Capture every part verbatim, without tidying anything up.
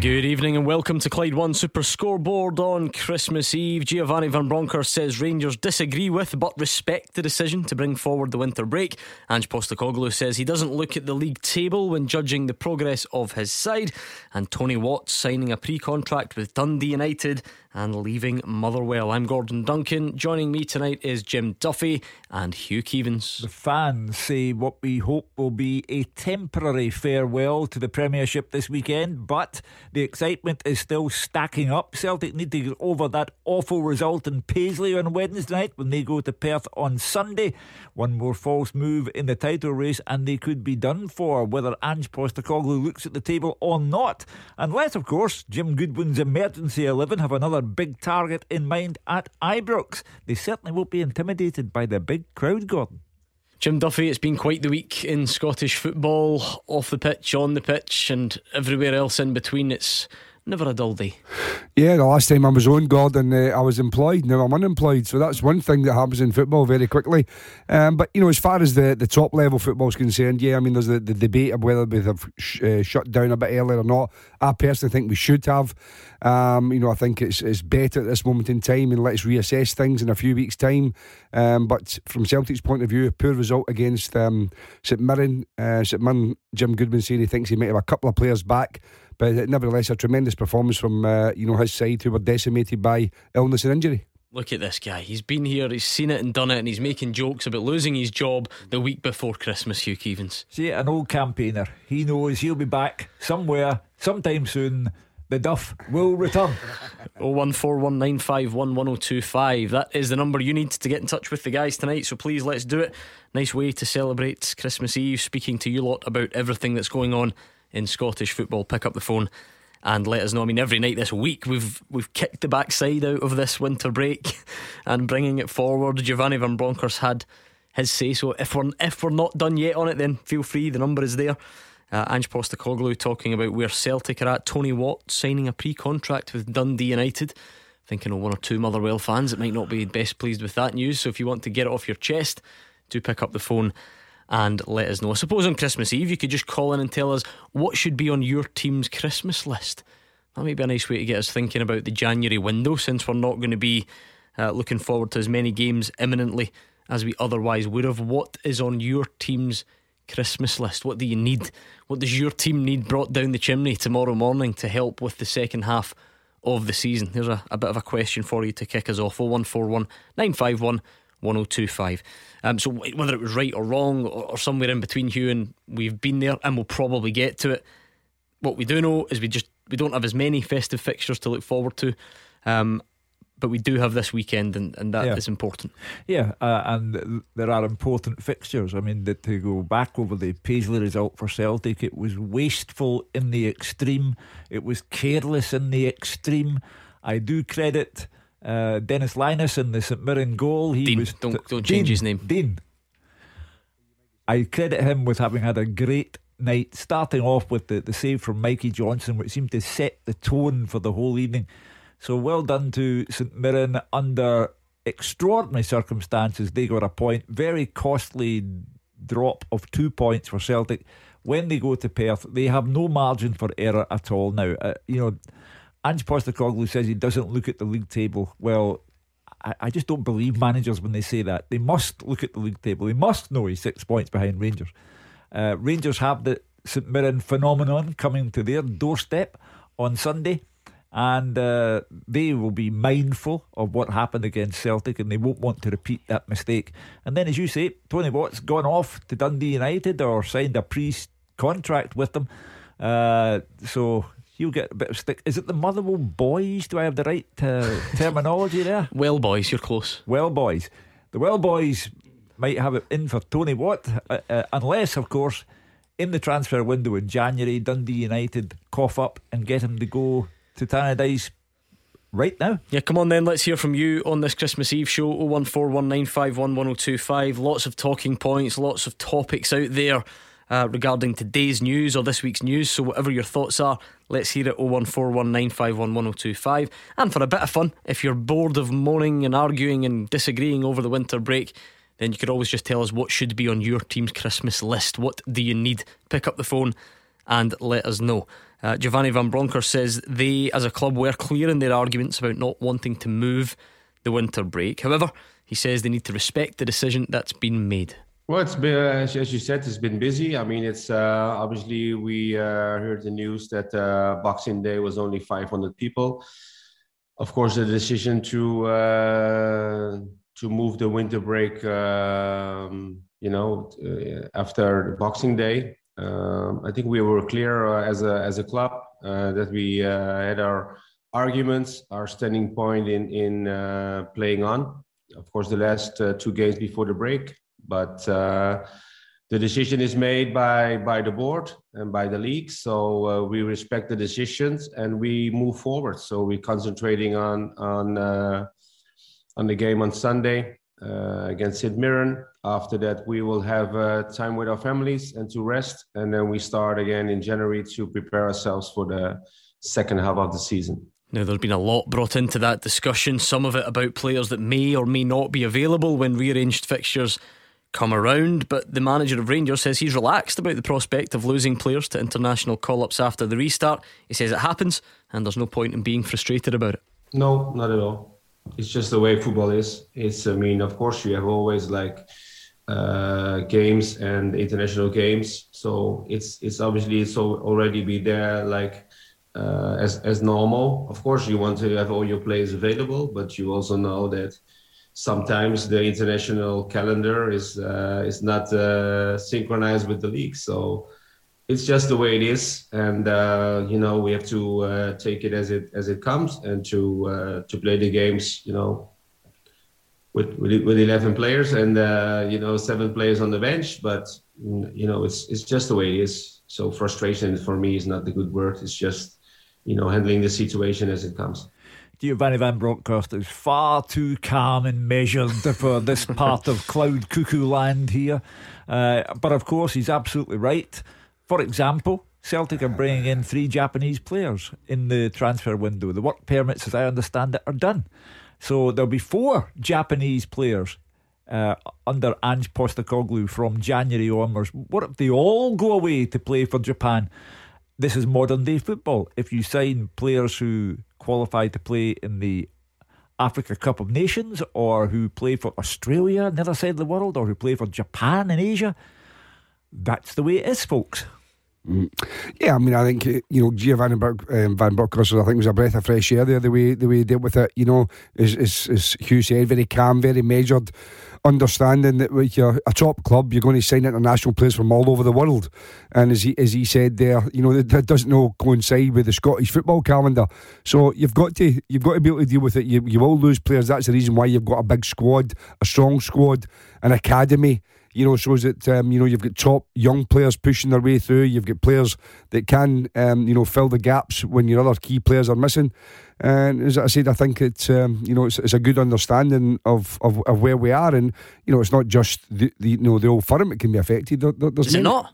Good evening and welcome to Clyde One Super Scoreboard on Christmas Eve. Giovanni van Bronckhorst says Rangers disagree with but respect the decision to bring forward the winter break. Ange Postecoglou says he doesn't look at the league table when judging the progress of his side. And Tony Watt signing a pre-contract with Dundee United and leaving Motherwell. I'm Gordon Duncan. Joining me tonight is Jim Duffy and Hugh Keevans. The fans say what we hope will be a temporary farewell to the Premiership this weekend, but the excitement is still stacking up. Celtic need to get over that awful result in Paisley on Wednesday night when they go to Perth on Sunday. One more false move in the title race and they could be done for, whether Ange Postecoglou looks at the table or not. Unless, of course, Jim Goodwin's emergency eleven have another big target in mind at Ibrox. They certainly won't be intimidated by the big crowd, Gordon. Jim Duffy, it's been quite the week in Scottish football, off the pitch, on the pitch and everywhere else in between. It's never a dull day. Yeah, the last time I was on, Gordon, uh, I was employed. Now I'm unemployed, so that's one thing that happens in football very quickly. Um, but, you know, as far as the, the top level football is concerned, yeah, I mean, there's the, the debate of whether we have sh- uh, shut down a bit earlier or not. I personally think we should have. Um, you know, I think it's it's better at this moment in time, and let's reassess things in a few weeks' time. Um, but from Celtic's point of view, a poor result against um, St Mirren. Uh, St Mirren, Jim Goodwin saying he thinks he might have a couple of players back. But nevertheless, a tremendous performance from uh, you know his side, who were decimated by illness and injury. Look at this guy. He's been here, he's seen it and done it, and he's making jokes about losing his job the week before Christmas, Hugh Keevans. See, an old campaigner. He knows he'll be back somewhere, sometime soon. The Duff will return. oh one four one, nine five one, one oh two five. That is the number you need to get in touch with the guys tonight, so please let's do it. Nice way to celebrate Christmas Eve, speaking to you lot about everything that's going on in Scottish football. Pick up the phone and let us know. I mean, every night this week we've we've kicked the backside out of this winter break and bringing it forward. Giovanni van Bronckhorst had his say, so if we're, if we're not done yet on it, then feel free, the number is there. Uh, Ange Postecoglou talking about where Celtic are at. Tony Watt signing a pre-contract with Dundee United. Thinking of one or two Motherwell fans that might not be best pleased with that news, so if you want to get it off your chest, do pick up the phone and let us know. I suppose on Christmas Eve you could just call in and tell us what should be on your team's Christmas list. That might be a nice way to get us thinking about the January window, since we're not going to be uh, looking forward to as many games imminently as we otherwise would have. What is on your team's Christmas list? What do you need? What does your team need brought down the chimney tomorrow morning to help with the second half of the season? There's a, a bit of a question for you to kick us off. oh one four one, nine five one, one oh two five. Um, so whether it was right or wrong, or, or somewhere in between, Hugh, and we've been there and we'll probably get to it. What we do know is we just we don't have as many festive fixtures to look forward to, um, but we do have this weekend, and, and that yeah. is important. Yeah, uh, and there are important fixtures. I mean, to go back over the Paisley result for Celtic, it was wasteful in the extreme, it was careless in the extreme. I do credit Uh, Dennis Lyness in the St Mirren goal. He Dean, was t- don't, don't change Dean, his name Dean. I credit him with having had a great night, starting off with the, the save from Mikey Johnson, which seemed to set the tone for the whole evening. So well done to St Mirren. Under extraordinary circumstances, they got a point. Very costly drop of two points for Celtic. When they go to Perth, they have no margin for error at all now. uh, You know, Ange Postecoglou says he doesn't look at the league table. Well, I, I just don't believe managers when they say that. They must look at the league table. They must know he's six points behind Rangers. uh, Rangers have the St Mirren phenomenon coming to their doorstep on Sunday, and uh, they will be mindful of what happened against Celtic, and they won't want to repeat that mistake. And then, as you say, Tony Watt's gone off to Dundee United or signed a pre-contract with them. uh, So... you'll get a bit of stick. Is it the Motherwell boys? Do I have the right uh, terminology there? Well boys, you're close. Well boys. The well boys might have it in for Tony Watt, uh, uh, unless, of course, in the transfer window in January, Dundee United cough up and get him to go to Tannadice right now. Yeah, come on then, let's hear from you on this Christmas Eve show. oh one four one, nine five one, one oh two five. Lots of talking points, lots of topics out there. uh, regarding today's news or this week's news. So whatever your thoughts are, let's hear it. oh one four one nine five one one oh two five. And for a bit of fun, if you're bored of moaning and arguing and disagreeing over the winter break, then you could always just tell us what should be on your team's Christmas list. What do you need? Pick up the phone and let us know. uh, Giovanni van Bronckhorst says they as a club were clear in their arguments about not wanting to move the winter break. However, he says they need to respect the decision that's been made. Well, it's been, uh, as you said, it's been busy. I mean, it's uh, obviously we uh, heard the news that uh, Boxing Day was only five hundred people. Of course, the decision to uh, to move the winter break, um, you know, uh, after Boxing Day. Um, I think we were clear uh, as a as a club uh, that we uh, had our arguments, our standing point in in uh, playing on. Of course, the last uh, two games before the break. But uh, the decision is made by, by the board and by the league. So uh, we respect the decisions and we move forward. So we're concentrating on on uh, on the game on Sunday uh, against St Mirren. After that, we will have uh, time with our families and to rest. And then we start again in January to prepare ourselves for the second half of the season. Now, there's been a lot brought into that discussion. Some of it about players that may or may not be available when rearranged fixtures come around, but the manager of Rangers says he's relaxed about the prospect of losing players to international call-ups after the restart. He says it happens and there's no point in being frustrated about it. No, not at all. It's just the way football is. It's, I mean, of course you have always like uh, games and international games, so it's it's obviously so already be there like uh, as as normal. Of course you want to have all your players available, but you also know that sometimes the international calendar is uh, is not uh, synchronized with the league, so it's just the way it is. And uh, you know, we have to uh, take it as it as it comes, and to uh, to play the games, you know, with with, with eleven players and uh, you know seven players on the bench. But you know, it's it's just the way it is. So frustration for me is not the good word. It's just, you know, handling the situation as it comes. Giovanni van Bronckhorst is far too calm and measured for this part of cloud cuckoo land here. Uh, but of course, he's absolutely right. For example, Celtic are bringing in three Japanese players in the transfer window. The work permits, as I understand it, are done. So there'll be four Japanese players uh, under Ange Postecoglou from January onwards. What if they all go away to play for Japan? This is modern day football. If you sign players who qualified to play in the Africa Cup of Nations, or who play for Australia on the other side of the world, or who play for Japan and Asia, that's the way it is, folks. Mm. Yeah, I mean, I think, you know, Giovanni um, van Bronckhorst, I think, was a breath of fresh air there, the way the way he dealt with it. You know, as, as, as Hugh said, very calm, very measured, understanding that with your, a top club, you're going to sign international players from all over the world. And as he as he said there, you know, that, that doesn't all coincide with the Scottish football calendar. So you've got to you've got to be able to deal with it. You you will lose players. That's the reason why you've got a big squad, a strong squad, an academy. You know, shows that um, you know, you've got top young players pushing their way through. You've got players that can um, you know, fill the gaps when your other key players are missing. And as I said, I think it's um, you know, it's, it's a good understanding of, of, of where we are. And you know, it's not just the, the you know the Old Firm that can be affected. There, there, Is it not?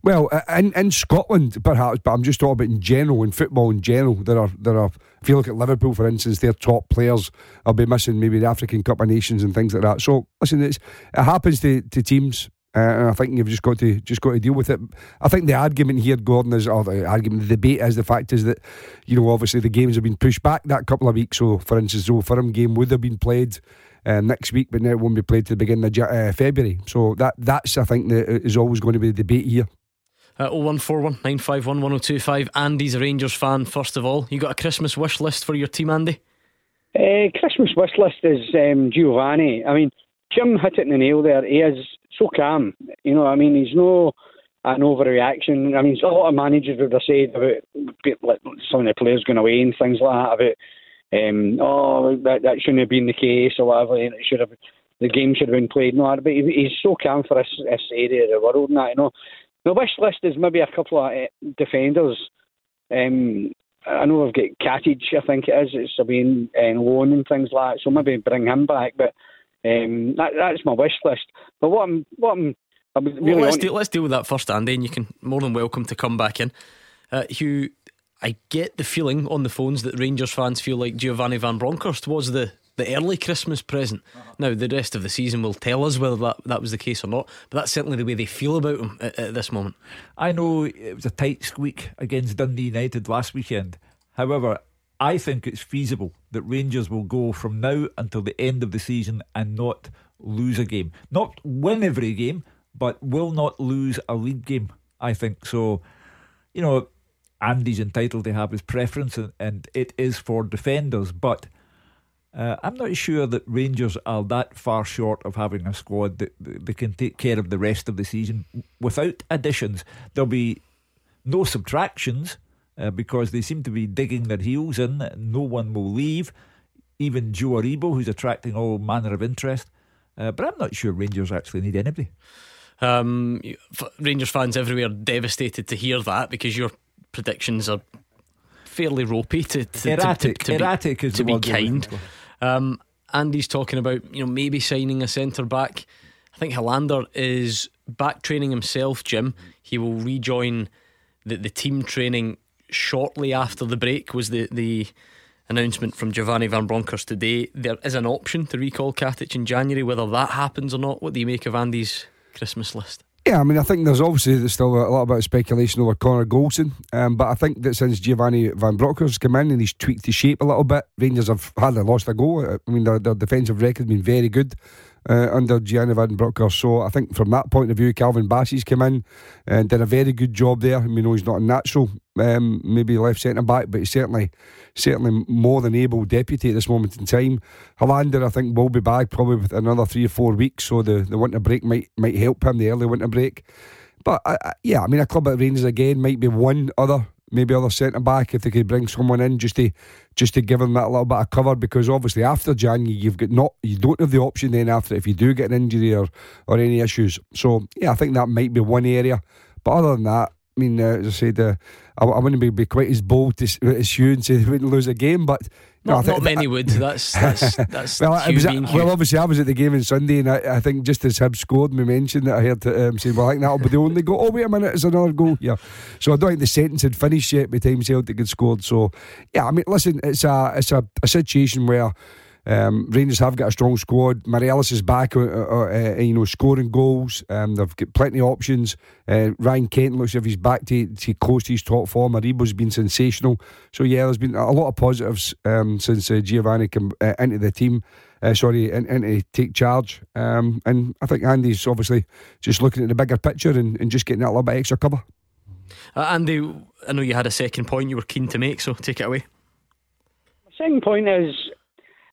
Well, in, in Scotland perhaps, but I'm just talking about in general, in football in general. There are there are. If you look at Liverpool, for instance, their top players will be missing maybe the African Cup of Nations and things like that. So listen, it's, it happens to, to teams, uh, and I think you've just got to just got to deal with it. I think the argument here, Gordon, is or the argument, the debate is the fact is that, you know, obviously the games have been pushed back that couple of weeks. So, for instance, the Old Firm game would have been played Uh, next week, but now it won't be played to the beginning of uh, February. So that that's I think that is always going to be the debate here. uh, oh one four one nine five one one oh two five. Andy's a Rangers fan. First of all, you got a Christmas wish list for your team, Andy? Uh, Christmas wish list is um, Giovanni. I mean, Jim hit it in the nail there. He is so calm, you know. I mean, he's no an overreaction. I mean, a lot of managers would have said about some of the players going away and things like that, about Um, oh, that, that shouldn't have been the case, or whatever. It should have, the game should have been played. No, but he, he's so calm for this, this area of the world. And that, you know, the wish list is maybe a couple of uh, defenders. Um, I know I've got Cattage, I think it is. It's been uh, loan and things like that. So maybe bring him back. But um, that, that's my wish list. But what I'm, what I'm I mean, really well, let's, deal, let's deal with that first, Andy, and you can more than welcome to come back in. Uh, Hugh, I get the feeling on the phones that Rangers fans feel like Giovanni van Bronckhorst was the, the early Christmas present. Uh-huh. Now, the rest of the season will tell us whether that, that was the case or not, but that's certainly the way they feel about him at, at this moment. I know it was a tight squeak against Dundee United last weekend. However, I think it's feasible that Rangers will go from now until the end of the season and not lose a game. Not win every game, but will not lose a league game, I think. So, you know, Andy's entitled to have his preference, and, and it is for defenders. But uh, I'm not sure that Rangers are that far short of having a squad that, that they can take care of the rest of the season without additions. There'll be no subtractions uh, because they seem to be digging their heels in. No one will leave, even Joe Aribo, who's attracting all manner of interest. Uh, but I'm not sure Rangers actually need anybody. Um, Rangers fans everywhere are devastated to hear that, because your predictions are fairly ropey, to, to, erratic. To, to, to erratic be, is to the be kind. Um, Andy's talking about, you know, maybe signing a centre back. I think Hollander is back training himself, Jim. He will rejoin the, the team training shortly after the break, was the, the announcement from Giovanni van Bronckhorst today. There is an option to recall Katic in January. Whether that happens or not, what do you make of Andy's Christmas list? Yeah, I mean, I think there's obviously still a lot about speculation over Connor Goldson, um, but I think that since Giovanni van Bronckhorst has come in and he's tweaked his shape a little bit, Rangers have hardly lost a goal. I mean, their, their defensive record has been very good uh, under Giovanni van Bronckhorst. So I think from that point of view, Calvin Bassey's come in and did a very good job there. I mean, he's not a natural um, maybe left centre back, but he's certainly certainly more than able deputy at this moment in time. Hollander, I think, will be back probably with another three or four weeks, so the, the winter break might might help him, the early winter break. But I, I, yeah, I mean, a club at Rangers again might be one other, maybe other centre back, if they could bring someone in just to just to give them that little bit of cover, because obviously after January you've got not you don't have the option then after if you do get an injury or or any issues. So yeah, I think that might be one area. But other than that, I mean, uh, as I said, uh, I, I wouldn't be, be quite as bold as, as you and say they wouldn't lose a game, but no, not, I think not many that, would. That's that's, that's well, I was at, well, obviously I was at the game on Sunday, and I, I think just as Hibs scored, we mentioned that I heard um, saying, "Well, I think that'll be the only goal." Oh, wait a minute, it's another goal. Yeah, so I don't think the sentence had finished yet by the time Celtic had scored. So yeah, I mean, listen, it's a it's a, a situation where Um, Rangers have got a strong squad. Morelos is back, uh, uh, uh, you know, scoring goals. Um, they've got plenty of options. Uh, Ryan Kent looks as if he's back to, to close to his top form. Aribo's been sensational. So yeah, there's been a lot of positives um, since uh, Giovanni came uh, into the team. Uh, sorry, and, and to take charge. Um, and I think Andy's obviously just looking at the bigger picture and, and just getting that little bit extra cover. Uh, Andy, I know you had a second point you were keen to make, so take it away. My second point is,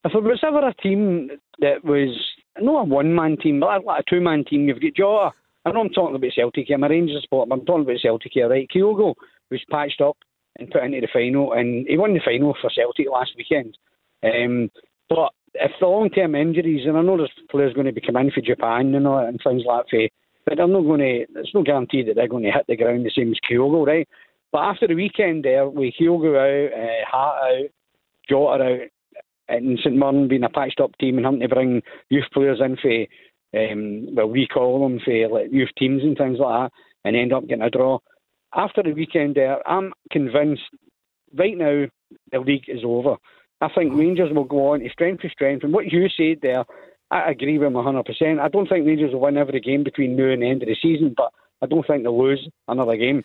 if there was ever a team that was not a one-man team, but like a two-man team, you've got Jota. I know I'm talking about Celtic here, I'm a Rangers supporter, but I'm talking about Celtic here, right? Kyogo was patched up and put into the final, and he won the final for Celtic last weekend. Um, but if the long-term injuries, and I know there's players going to be coming in for Japan and all that and things like that, but they're not going to. It's no guarantee that they're going to hit the ground the same as Kyogo, right? But after the weekend there, with Kyogo out, uh, Hart out, Jota out, and St Mirren being a patched up team and having to bring youth players in for, um, well, we call them for like youth teams and things like that, and end up getting a draw. After the weekend there, I'm convinced right now the league is over. I think Rangers will go on to strength to strength, and what you said there, I agree with him one hundred percent. I don't think Rangers will win every game between now and the end of the season, but I don't think they'll lose another game.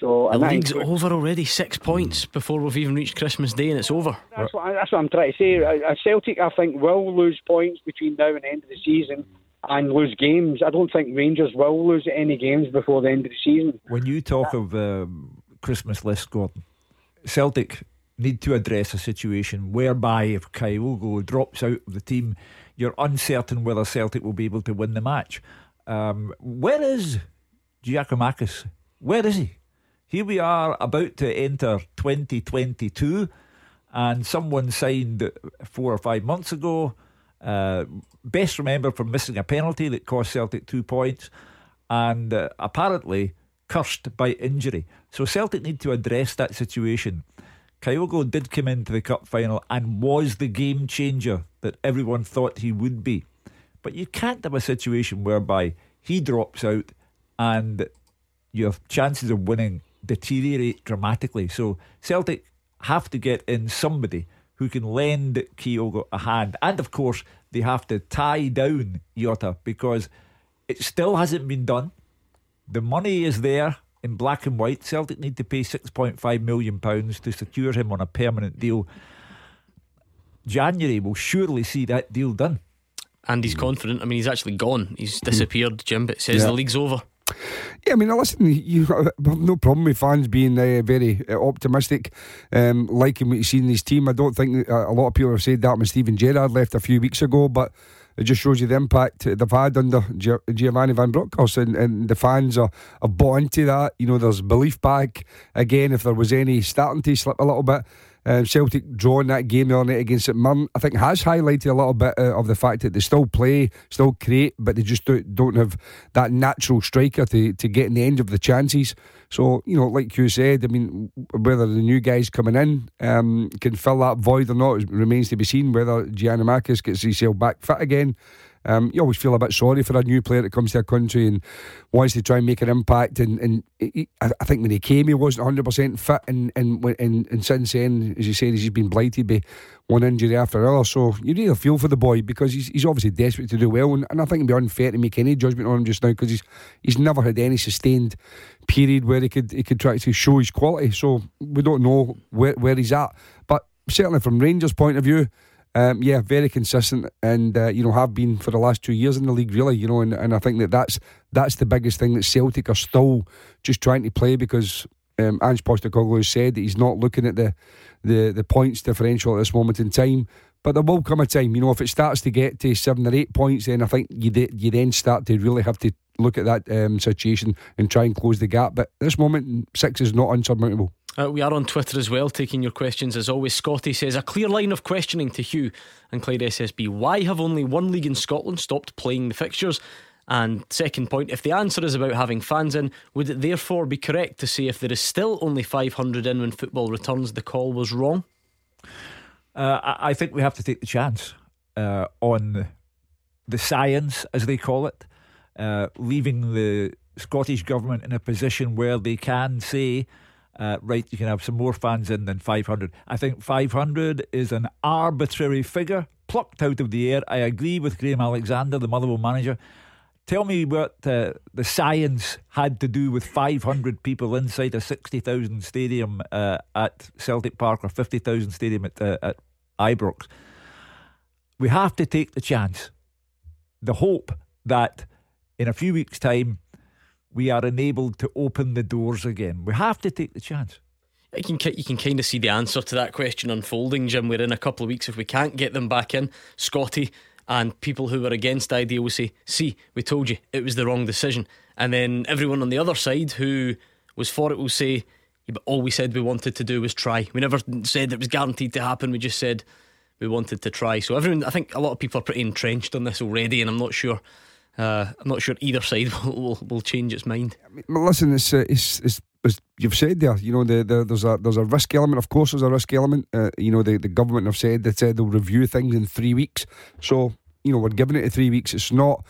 So the league's over already. Six points before we've even reached Christmas Day, and it's over. That's what, I, that's what I'm trying to say. Celtic, I think, will lose points between now and the end of the season, and lose games. I don't think Rangers will lose any games before the end of the season. When you talk that, of um, Christmas list, Gordon, Celtic need to address a situation whereby if Kyogo drops out of the team, you're uncertain whether Celtic will be able to win the match. Um, where is Giakoumakis? Where is he? Here we are about to enter twenty twenty-two, and someone signed four or five months ago, uh, best remembered for missing a penalty that cost Celtic two points, and uh, apparently cursed by injury. So Celtic need to address that situation. Kyogo did come into the cup final and was the game changer that everyone thought he would be. But you can't have a situation whereby he drops out and your chances of winning deteriorate dramatically. So Celtic have to get in somebody who can lend Kyogo a hand, and of course they have to tie down Jota, because it still hasn't been done. The money is there in black and white. Celtic need to pay six point five million pounds to secure him on a permanent deal. January will surely see that deal done. And he's confident. I mean, he's actually gone. He's disappeared, Jim, but it says yeah. the league's over. Yeah, I mean, listen, you've got no problem with fans being uh, very uh, optimistic, um, liking what you see in this team. I don't think uh, a lot of people have said that when Steven Gerrard left a few weeks ago, but it just shows you the impact they've had under Giovanni van Bronckhorst, and, and the fans are, are bought into that. You know, there's belief back again. If there was any starting to slip a little bit, um, Celtic drawing that game on it against St Mirren, I think has highlighted a little bit uh, of the fact that they still play, still create, but they just do, don't have that natural striker to, to get in the end of the chances. So, you know, like you said, I mean, whether the new guys coming in um, can fill that void or not, it remains to be seen. Whether Giakoumakis gets himself back fit again, um, you always feel a bit sorry for a new player that comes to a country and wants to try and make an impact. And, and he, I think when he came, he wasn't one hundred percent fit, and, and, and, and since then, as you said, he's been blighted by one injury after another. So you really feel for the boy, because he's, he's obviously desperate to do well, and, and I think it'd be unfair to make any judgment on him just now, because he's, he's never had any sustained period where he could he could try to show his quality. So we don't know where, where he's at, but certainly from Rangers' point of view, um, yeah, very consistent, and uh, you know, have been for the last two years in the league, really. You know, and, and I think that that's that's the biggest thing that Celtic are still just trying to play, because um, Ange Postecoglou has said that he's not looking at the, the the points differential at this moment in time. But there will come a time, you know, if it starts to get to seven or eight points, then I think you de- you then start to really have to look at that um, situation and try and close the gap. But at this moment, six is not unsurmountable. Uh, we are on Twitter as well, taking your questions as always. Scotty says, a clear line of questioning to Hugh and Clyde S S B. Why have only one league in Scotland stopped playing the fixtures? And second point, if the answer is about having fans in, would it therefore be correct to say if there is still only five hundred in when football returns, the call was wrong? Uh, I think we have to take the chance uh, on the science, as they call it, uh, leaving the Scottish government in a position where they can say, uh, right, you can have some more fans in than five hundred. I think five hundred is an arbitrary figure plucked out of the air. I agree with Graeme Alexander, the Motherwell manager. Tell me what uh, the science had to do with five hundred people inside a sixty thousand stadium uh, at Celtic Park, or fifty thousand stadium at, uh, at Ibrox. We have to take the chance, the hope that in a few weeks' time we are enabled to open the doors again. We have to take the chance. You can, you can kind of see the answer to that question unfolding, Jim. We're in a couple of weeks. If we can't get them back in, Scotty and people who were against the idea will say, see, we told you, it was the wrong decision. And then everyone on the other side who was for it will say, yeah, but all we said we wanted to do was try. We never said it was guaranteed to happen. We just said we wanted to try. So everyone, I think a lot of people are pretty entrenched on this already, and I'm not sure uh, I'm not sure either side will, will, will change its mind. I mean, listen, it's, uh, it's, it's as you've said there, you know, the, the, there's a there's a risk element. Of course there's a risk element. uh, You know, the, the government have said they said they'll review things in three weeks. So, you know, we're giving it to three weeks. It's not,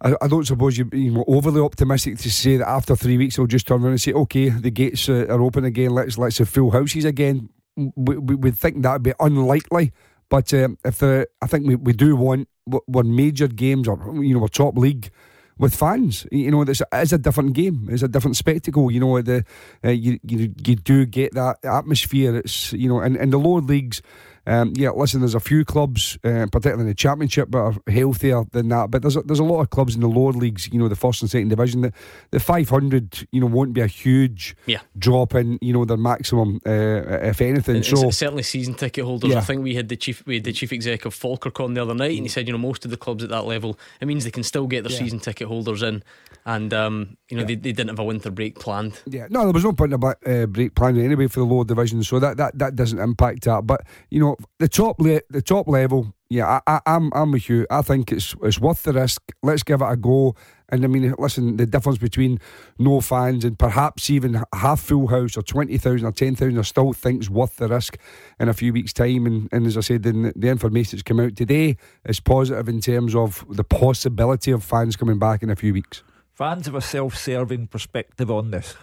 I, I don't suppose you're, you know, overly optimistic to say that after three weeks they'll just turn around and say, okay, the gates uh, are open again, let's let's have full houses again. We, we, we'd think that would be unlikely. But um, if the, I think we, we do want, we're major games, or, you know, we're top league with fans. You know, it's a different game, it's a different spectacle. You know, the uh, you, you you do get that atmosphere. It's, you know, in, in the lower leagues, um, yeah, listen, there's a few clubs, uh, particularly in the Championship, that are healthier than that. But there's a, there's a lot of clubs in the lower leagues, you know, the first and second division, that the five hundred, you know, won't be a huge yeah. drop in, you know, their maximum, uh, if anything. And so certainly season ticket holders. Yeah. I think we had the chief we had the chief exec of Falkirk on the other night, and he said, you know, most of the clubs at that level, it means they can still get their yeah. season ticket holders in, and um, you know yeah. they, they didn't have a winter break planned. Yeah, no, there was no point in a uh, break planned anyway for the lower division, so that, that, that doesn't impact that. But you know, the top le- the top level, yeah, I, I, I'm I'm with you. I think it's it's worth the risk. Let's give it a go. And I mean, listen, the difference between no fans and perhaps even half full house, or twenty thousand or ten thousand, I still think's worth the risk in a few weeks' time. And, and as I said, the, the information that's come out today is positive in terms of the possibility of fans coming back in a few weeks. fans have a self-serving perspective on this,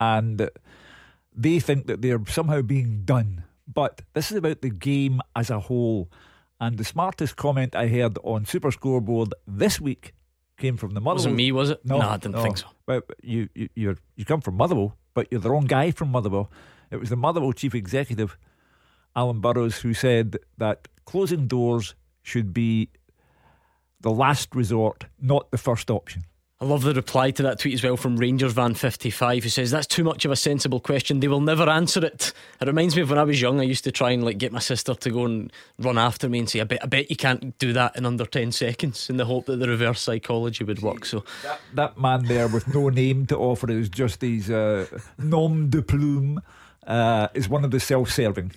and they think that they're somehow being done. But this is about the game as a whole. And the smartest comment I heard on Super Scoreboard this week came from the Motherwell. Wasn't me, was it? No, no I didn't no. think so. Well, you you you're, you come from Motherwell, but you're the wrong guy from Motherwell. It was the Motherwell chief executive, Alan Burrows, who said that closing doors should be the last resort, not the first option. I love the reply to that tweet as well from Rangers Van fifty-five, who says that's too much of a sensible question. They will never answer it. It reminds me of when I was young. I used to try and like get my sister to go and run after me and say, I bet, I bet you can't do that in under ten seconds, in the hope that the reverse psychology would work. So that, that man there with no name to offer is just these uh, nom de plume uh, is one of the self-serving.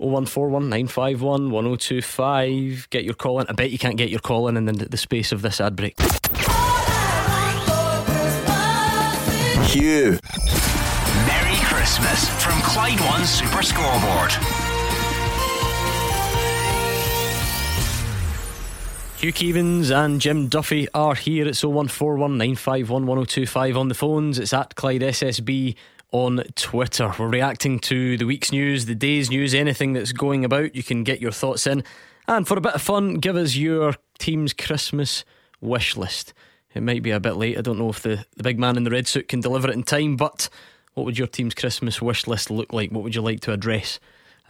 oh one four one nine five one one oh two five. Get your call in. I bet you can't get your call in in the, the space of this ad break. You. Merry Christmas from Clyde One Super Scoreboard. Hugh Keevans and Jim Duffy are here. It's oh one four one nine five one one oh two five on the phones. It's at Clyde S S B on Twitter. We're reacting to the week's news, the day's news, anything that's going about. You can get your thoughts in, and for a bit of fun, give us your team's Christmas wish list. It might be a bit late. I don't know if the, the big man in the red suit can deliver it in time, but what would your team's Christmas wish list look like? What would you like to address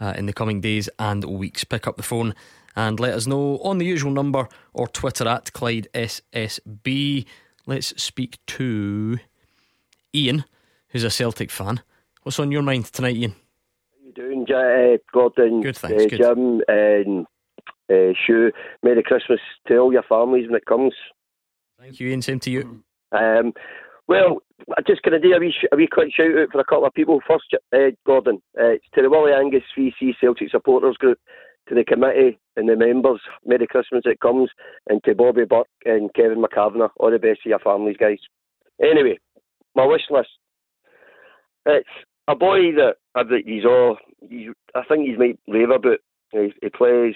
uh, in the coming days and weeks? Pick up the phone and let us know on the usual number or Twitter at Clyde S S B. Let's speak to Ian, who's a Celtic fan. What's on your mind tonight, Ian? How you doing, uh, Gordon? Good, thanks. Uh, good. Jim and uh, Shu, Merry Christmas to all your families when it comes. Thank you, Ian. Same to you. Um, well, I'm just going to do a wee, sh- a wee quick shout out for a couple of people. First, uh, Gordon, uh, it's to the Willie Angus V C Celtic supporters group, to the committee and the members. Merry Christmas it comes, and to Bobby Burke and Kevin McCavanagh. All the best to your families, guys. Anyway, my wish list. It's a boy that I think he's all. He's, I think he's might rave about. He, he plays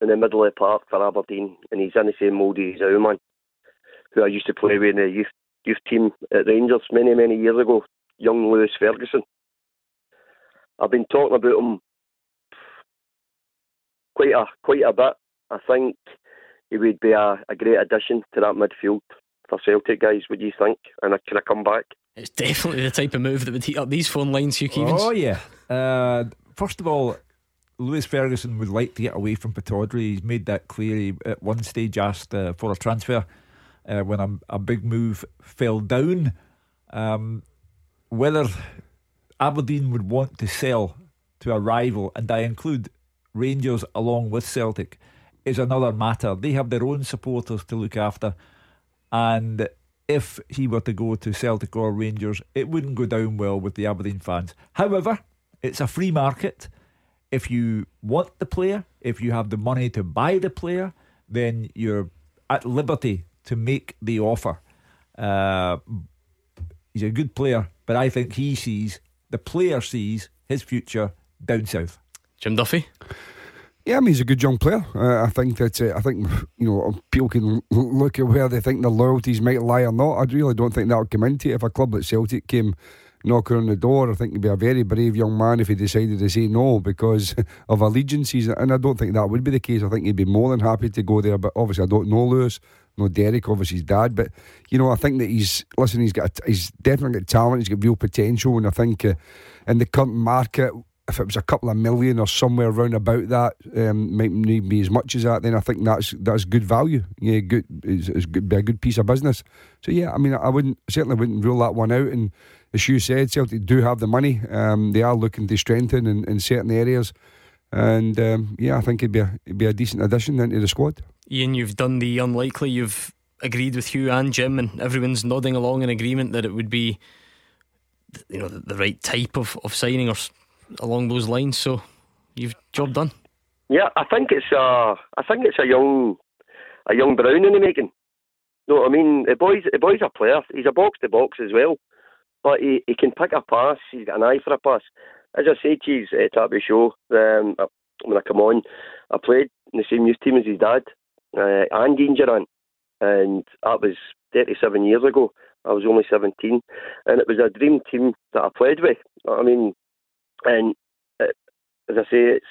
in the middle of the park for Aberdeen, and he's in the same mould as Auman, who I used to play with in the youth youth team at Rangers many, many years ago, young Lewis Ferguson. I've been talking about him quite a quite a bit. I think he would be a, a great addition to that midfield for Celtic, guys. What do you think? And I, can I come back? It's definitely the type of move that would heat up these phone lines, Hugh Keevans. Oh, yeah. Uh, first of all, Lewis Ferguson would like to get away from Pittodrie. He's made that clear. He at one stage asked uh, for a transfer. Uh, when a, a big move fell down, um, whether Aberdeen would want to sell to a rival, and I include Rangers along with Celtic, is another matter. They have their own supporters to look after, and if he were to go to Celtic or Rangers, it wouldn't go down well with the Aberdeen fans. However, it's a free market. If you want the player, if you have the money to buy the player, then you're at liberty to make the offer. Uh, he's a good player, but I think he sees, the player sees his future down south. Jim Duffy? Yeah, I mean, he's a good young player. Uh, I think that uh, I think you know people can look at where they think their loyalties might lie or not. I really don't think that would come into it. If a club like Celtic came knocking on the door, I think he'd be a very brave young man if he decided to say no because of allegiances, and I don't think that would be the case. I think he'd be more than happy to go there, but obviously I don't know Lewis, no Derek, obviously his dad, but you know I think that he's listen he's got a, he's definitely got talent, he's got real potential, and I think uh, in the current market, if it was a couple of million or somewhere around about that, um, might need be as much as that, then I think that's that's good value. Yeah, good, it's, it's good, be a good piece of business. So yeah, I mean, I wouldn't certainly wouldn't rule that one out. And as you said, Celtic do have the money. Um, they are looking to strengthen in, in certain areas, and um, yeah, I think it'd be a, it'd be a decent addition into the squad. Ian, you've done the unlikely. You've agreed with Hugh and Jim, and everyone's nodding along in agreement that it would be, you know, the, the right type of of signing or along those lines. So you've job done. Yeah, I think it's a I think it's a young a young Brown in the making. You know what I mean? The boy's the boy's a player. He's a box to box as well, but he, he can pick a pass. He's got an eye for a pass. As I said to his uh, Tappy show um, when I come on, I played in the same youth team as his dad uh, and Dean Durant, and that was thirty-seven years ago. I was only seventeen, and it was a dream team that I played with. I mean, and it, as I say, it's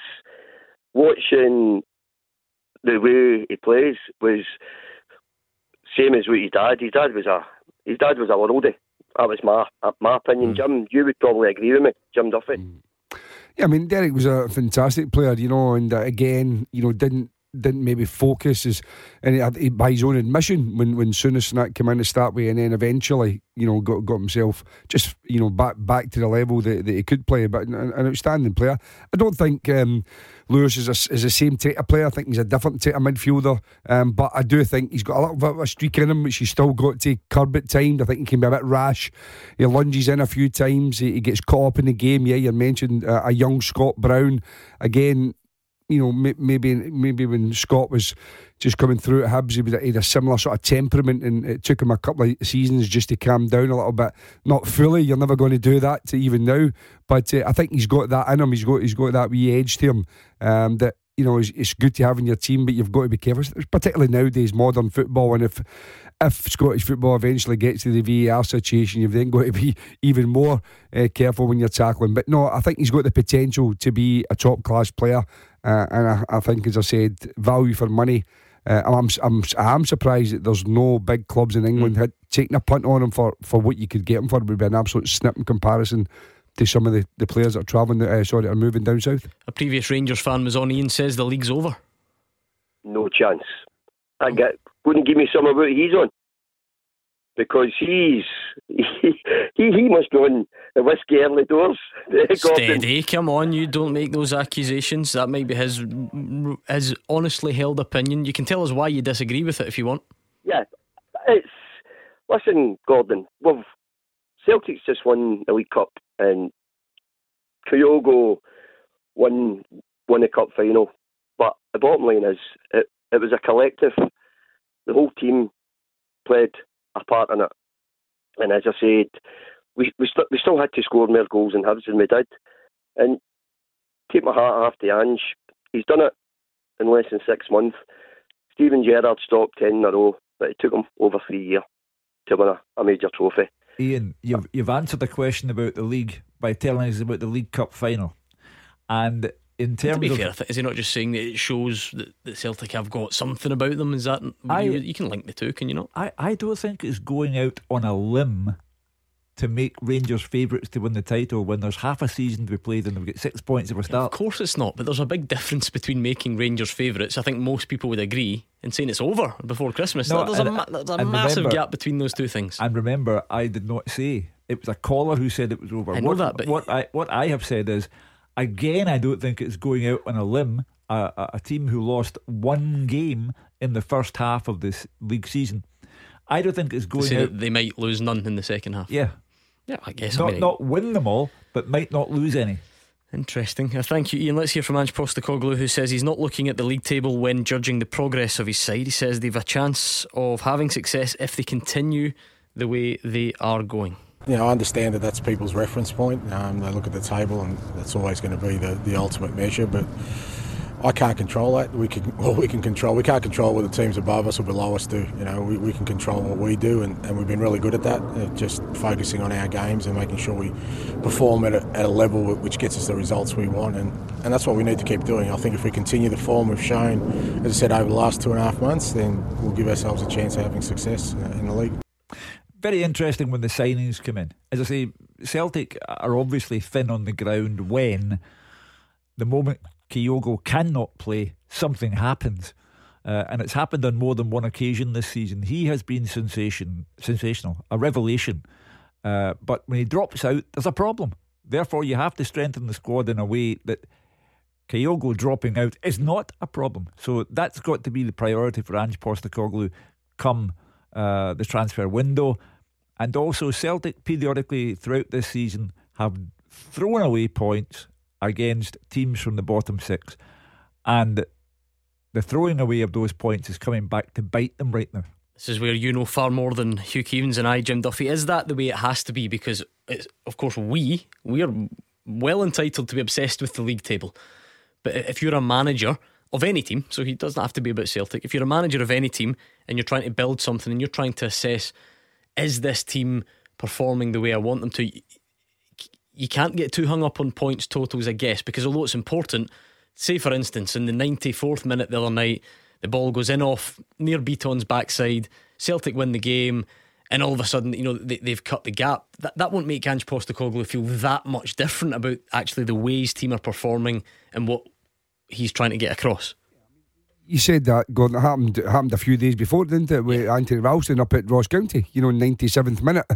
watching the way he plays was same as what his dad. His dad was a his dad was a worldie. That was my my opinion. Mm. Jim, you would probably agree with me, Jim Duffy. Mm. Yeah, I mean, Derek was a fantastic player, you know, and uh, again, you know, didn't didn't maybe focus as, and he, he, by his own admission, when when Souness and that came in to start with, and then eventually, you know, got got himself just, you know, back back to the level that, that he could play. But an, an outstanding player. I don't think um, Lewis is a, is the same type of player. I think he's a different type of midfielder. Um, but I do think he's got a little bit of a streak in him, which he's still got to curb at times. I think he can be a bit rash. He lunges in a few times. He, he gets caught up in the game. Yeah, you mentioned uh, a young Scott Brown again. You know, maybe maybe when Scott was just coming through at Hibs, he, was, he had a similar sort of temperament, and it took him a couple of seasons just to calm down a little bit. Not fully, you're never going to do that to even now, but uh, I think he's got that in him. He's got he's got that wee edge to him um, that, you know, it's, it's good to have in your team, but you've got to be careful, particularly nowadays, modern football. And if if Scottish football eventually gets to the V A R situation, you've then got to be even more uh, careful when you're tackling. But no, I think he's got the potential to be a top-class player. Uh, and I, I think, as I said, value for money. Uh, I'm, I'm I'm surprised that there's no big clubs in England mm. had, taking a punt on him for, for what you could get him for. It would be an absolute snip in comparison to some of the, the players that are travelling, uh, sorry, are moving down south. A previous Rangers fan was on. Ian says the league's over. No chance. I get, wouldn't give me some of what he's on, because he's he he, he must be on the whiskey early doors. Steady, come on, you don't make those accusations. That might be his his honestly held opinion. You can tell us why you disagree with it if you want. Yeah, it's listen, Gordon. We've Celtic's just won the League Cup, and Kyogo won won the cup final. But the bottom line is, it it was a collective. The whole team played a part in it, and as I said, we we, st- we still had to score more goals in Hibs than we did. And take my hat off to Ange, he's done it in less than six months. Steven Gerrard stopped ten in a row, but it took him over three years to win a, a major trophy. Ian, you've you've answered the question about the league by telling us about the League Cup final, and in terms to be of fair, is he not just saying that it shows that, that Celtic have got something about them? Is that I, you, you can link the two, can you not? I, I don't think it's going out on a limb to make Rangers favourites to win the title when there's half a season to be played and they've got six points at the start. Of course it's not, but there's a big difference between making Rangers favourites, I think most people would agree, and saying it's over before Christmas. No, there's, and, a, ma- there's a massive remember, gap between those two things. And remember, I did not say it was a caller who said it was over. I know what, that, but what I what I have said is, again, I don't think it's going out on a limb. A, a, a team who lost one game in the first half of this league season, I don't think it's going out. They might lose none in the second half. Yeah, yeah, I guess not I mean, not win them all, but might not lose any. Interesting. Thank you, Ian. Let's hear from Ange Postecoglou, who says he's not looking at the league table when judging the progress of his side. He says they've a chance of having success if they continue the way they are going. You know, I understand that that's people's reference point. Um, they look at the table, and that's always going to be the, the ultimate measure. But I can't control that. We can, well, we can control. We can't control what the teams above us or below us do. You know, we, we can control what we do, and, and we've been really good at that. Uh, just focusing on our games and making sure we perform at a, at a level which gets us the results we want, and, and that's what we need to keep doing. I think if we continue the form we've shown, as I said, over the last two and a half months, then we'll give ourselves a chance of having success in the league. Very interesting when the signings come in. As I say, Celtic are obviously thin on the ground when the moment Kyogo cannot play, something happens. Uh, and it's happened on more than one occasion this season. He has been sensation, sensational, a revelation. Uh, but when he drops out, there's a problem. Therefore, you have to strengthen the squad in a way that Kyogo dropping out is not a problem. So that's got to be the priority for Ange Postecoglou come uh, the transfer window. And also Celtic periodically throughout this season have thrown away points against teams from the bottom six, and the throwing away of those points is coming back to bite them right now. This is where you know far more than Hugh Keevans and I, Jim Duffy. Is that the way it has to be? Because it's, of course we we are well entitled to be obsessed with the league table, but if you're a manager of any team, so he doesn't have to be about Celtic, if you're a manager of any team and you're trying to build something and you're trying to assess, is this team performing the way I want them to, you can't get too hung up on points totals, I guess, because although it's important, say for instance in the ninety-fourth minute the other night, the ball goes in off Nir Bitton's backside, Celtic win the game, and all of a sudden, you know, they, they've cut the gap. That that won't make Ange Postecoglou feel that much different about actually the way his team are performing and what he's trying to get across. You said that, Gordon. It happened, it happened a few days before, didn't it? With yeah. Anthony Ralston up at Ross County, you know, ninety-seventh minute,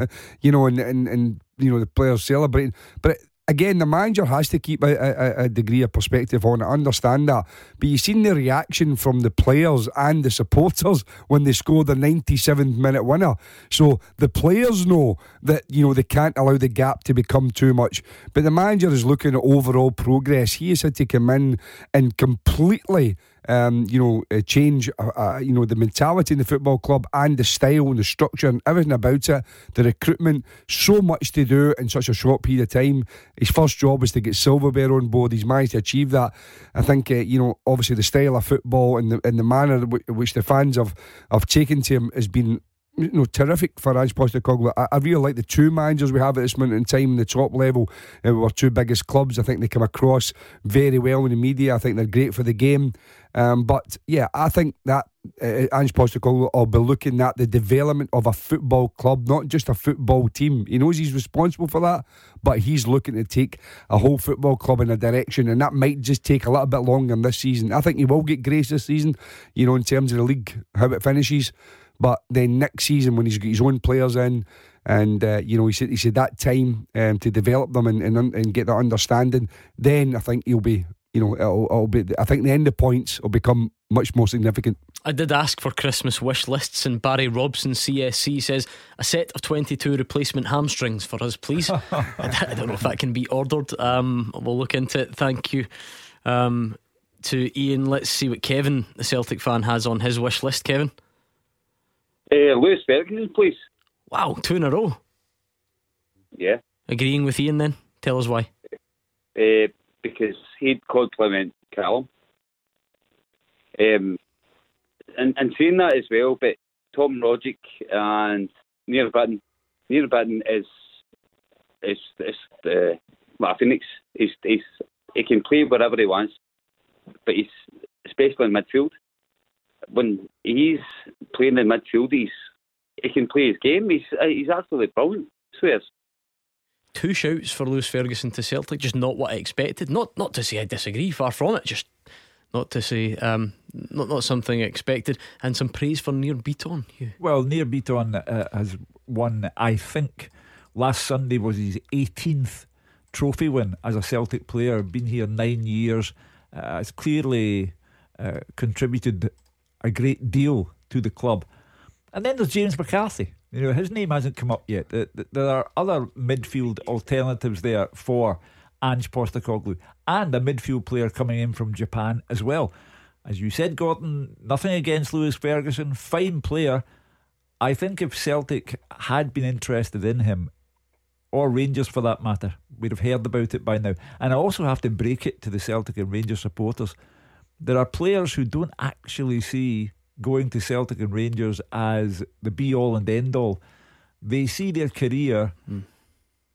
you know, and, and, and you know, the players celebrating. But it, again, the manager has to keep a, a, a degree of perspective on it. I understand that. But you've seen the reaction from the players and the supporters when they score the ninety-seventh minute winner. So the players know that, you know, they can't allow the gap to become too much. But the manager is looking at overall progress. He has had to come in and completely... Um, you know, uh, change, uh, uh, you know, the mentality in the football club and the style and the structure and everything about it. The recruitment, so much to do in such a short period of time. His first job was to get Silverbear on board. He's managed to achieve that. I think, uh, you know, obviously the style of football and the and the manner in w- which the fans have, have taken to him has been, you know, terrific for Ange Postecoglou. I, I really like the two managers we have at this moment in time in the top level. Uh, we're two biggest clubs. I think they come across very well in the media. I think they're great for the game. Um, but yeah, I think that uh, Ange Postecoglou will be looking at the development of a football club, not just a football team. He knows he's responsible for that, but he's looking to take a whole football club in a direction, and that might just take a little bit longer this season. I think he will get grace this season, you know, in terms of the league, how it finishes. But then next season, when he's got his own players in, and uh, you know, he said he said that time um, to develop them and, and and get that understanding, then I think he'll be, you know, it'll, it'll be. I think the end of points will become much more significant. I did ask for Christmas wish lists, and Barry Robson C S C says a set of twenty-two replacement hamstrings for us, please. I don't know if that can be ordered. Um, we'll look into it. Thank you. Um, to Ian, let's see what Kevin, the Celtic fan, has on his wish list. Kevin. Uh, Lewis Ferguson, please. Wow, two in a row. Yeah. Agreeing with Ian then? Tell us why. Uh, because he'd compliment Callum. Um, and, and saying that as well, but Tom Rogic and Nir Bitton. Nir Bitton is, is, is uh, well, I think he's, he's, he can play wherever he wants, but he's especially in midfield. When he's playing in midfield, he's, he can play his game. He's he's absolutely brilliant. Swears. Two shouts for Lewis Ferguson to Celtic. Just not what I expected. Not not to say I disagree. Far from it. Just not to say um, not not something I expected. And some praise for Nir Bitton. Hugh. Well, Nir Bitton uh, has won. I think last Sunday was his eighteenth trophy win as a Celtic player. Been here nine years. Uh, has clearly uh, contributed a great deal to the club. And then there's James McCarthy. You know, his name hasn't come up yet. There are other midfield alternatives there for Ange Postecoglou, and a midfield player coming in from Japan as well. As you said, Gordon, nothing against Lewis Ferguson, fine player. I think if Celtic had been interested in him, or Rangers for that matter, we'd have heard about it by now. And I also have to break it to the Celtic and Rangers supporters. There are players who don't actually see going to Celtic and Rangers as the be-all and end-all. They see their career mm.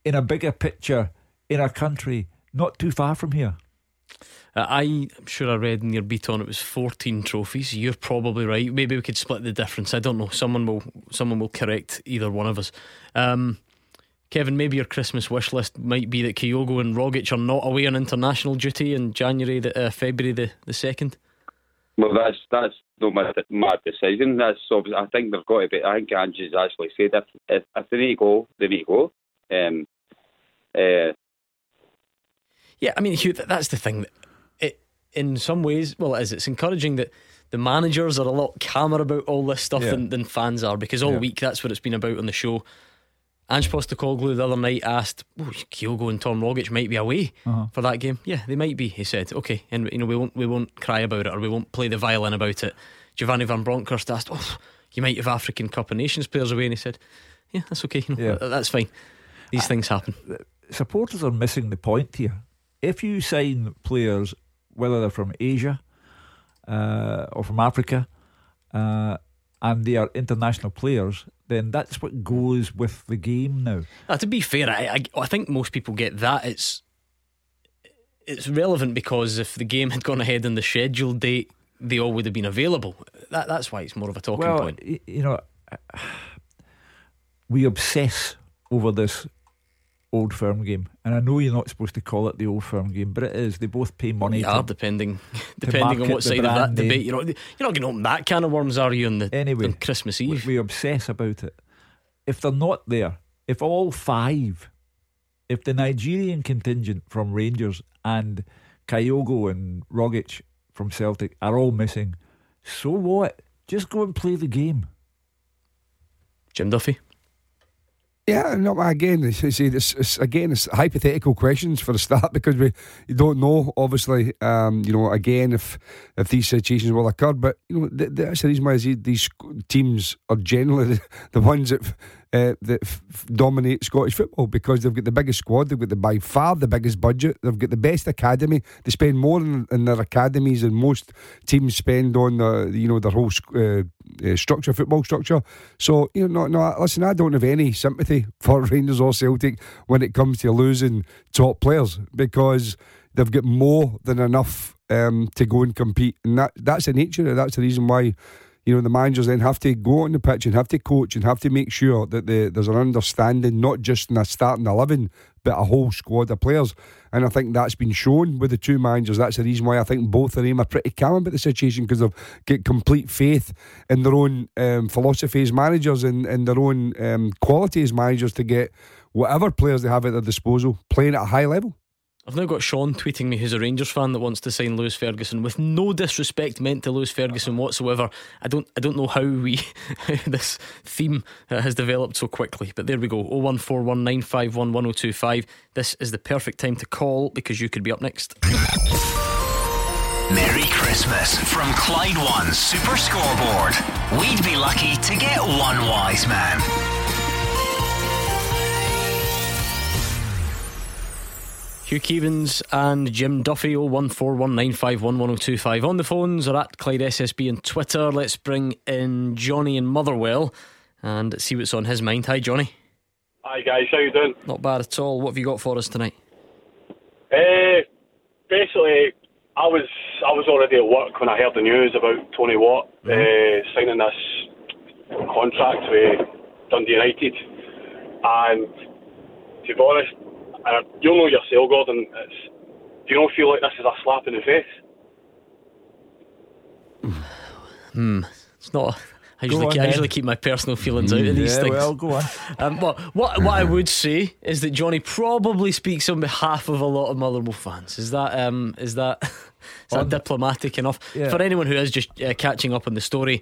in a bigger picture, in a country not too far from here. Uh, I'm sure I read in your beat on it was fourteen trophies. You're probably right. Maybe we could split the difference. I don't know. Someone will someone will correct either one of us. Um, Kevin, maybe your Christmas wish list might be that Kyogo and Rogic are not away on international duty in January, the, uh, February the, the second. Well, that's that's not my my decision. That's obviously, I think they've got to be. I think Ange has actually said if, if if they need to go, they need to go. Um, uh, yeah, I mean, Hugh, that's the thing. That it in some ways, well, it is. It's encouraging that the managers are a lot calmer about all this stuff yeah. than, than fans are, because all yeah. week that's what it's been about on the show. Ange Postecoglou the other night asked, oh, Kyogo and Tom Rogic might be away uh-huh. for that game. Yeah, they might be, he said. Okay, and you know, we won't we won't cry about it, or we won't play the violin about it. Giovanni van Bronckhorst asked, oh, you might have African Cup of Nations players away, and he said, yeah, that's okay, you know, yeah. that, that's fine. These I, things happen. Supporters are missing the point here. If you sign players, whether they're from Asia, uh, or from Africa, uh, and they are international players, then that's what goes with the game now. Now to be fair, I, I, I think most people get that. It's it's relevant because if the game had gone ahead on the scheduled date, they all would have been available. That that's why it's more of a talking well, point. Y- you know, we obsess over this Old Firm game, and I know you're not supposed to call it the Old Firm game, but it is. They both pay money. Yeah, depending depending on what side of that debate you're on. You're not going to open that can of worms, are you? On the anyway, on Christmas Eve, we obsess about it. If they're not there, if all five, if the Nigerian contingent from Rangers and Kyogo and Rogic from Celtic are all missing, so what? Just go and play the game. Jim Duffy. Yeah, no. Again, it's, it's, it's again, it's hypothetical questions for a start, because we you don't know. Obviously, um, you know, again, if if these situations will occur, but you know, th- that's the reason why these teams are generally the ones that uh, that f- dominate Scottish football, because they've got the biggest squad, they've got the by far the biggest budget, they've got the best academy. They spend more in, in their academies than most teams spend on the you know their whole uh, structure, football structure. So you know, no, no, listen, I don't have any sympathy for Rangers or Celtic when it comes to losing top players, because they've got more than enough um, to go and compete, and that that's the nature. That's the reason why you know the managers then have to go on the pitch and have to coach and have to make sure that the, there's an understanding, not just in a starting eleven, but a whole squad of players. And I think that's been shown with the two managers. That's the reason why I think both of them are pretty calm about the situation, because they've got complete faith in their own um, philosophy as managers and, and their own um, quality as managers to get whatever players they have at their disposal playing at a high level. I've now got Sean tweeting me, who's a Rangers fan, that wants to sign Lewis Ferguson. With no disrespect meant to Lewis Ferguson whatsoever, I don't I don't know how we how this theme has developed so quickly. But there we go. oh one four one nine five one one oh two five. This is the perfect time to call, because you could be up next. Merry Christmas from Clyde One Super Scoreboard. We'd be lucky to get one wise man. Hugh Keevans and Jim Duffy. Zero one four one nine five one one zero two five on the phones or at Clyde S S B on Twitter. Let's bring in Johnny in Motherwell and see what's on his mind. Hi Johnny. Hi guys, how you doing? Not bad at all. What have you got for us tonight? Uh, basically, I was I was already at work when I heard the news about Tony Watt mm-hmm. uh, signing this contract with Dundee United. And to be honest, Uh, you'll know yourself, Gordon. It's, do you not feel like this is a slap in the face? Hmm. It's not. A, I, usually, on, I usually keep my personal feelings mm, out of these yeah, things. Well, go on. Um, but what what I would say is that Johnny probably speaks on behalf of a lot of Motherwell fans. Is that um is that is that on, diplomatic enough yeah. for anyone who is just uh, catching up on the story?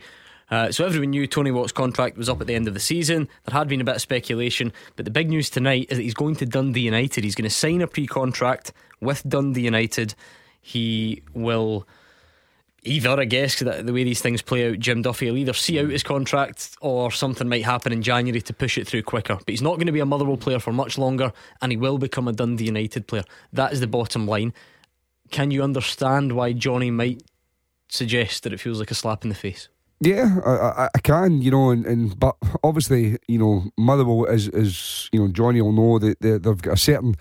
Uh, so everyone knew Tony Watt's contract was up at the end of the season. There had been a bit of speculation, but the big news tonight is that he's going to Dundee United. He's going to sign a pre-contract with Dundee United. He will either, I guess, the way these things play out, Jim Duffy will either see out his contract, or something might happen in January to push it through quicker. But he's not going to be a Motherwell player for much longer, and he will become a Dundee United player. That is the bottom line. Can you understand why Johnny might suggest that it feels like a slap in the face? Yeah, I, I can, you know, and, and but obviously, you know, Motherwell is, is you know, Johnny will know that they, they've got a certain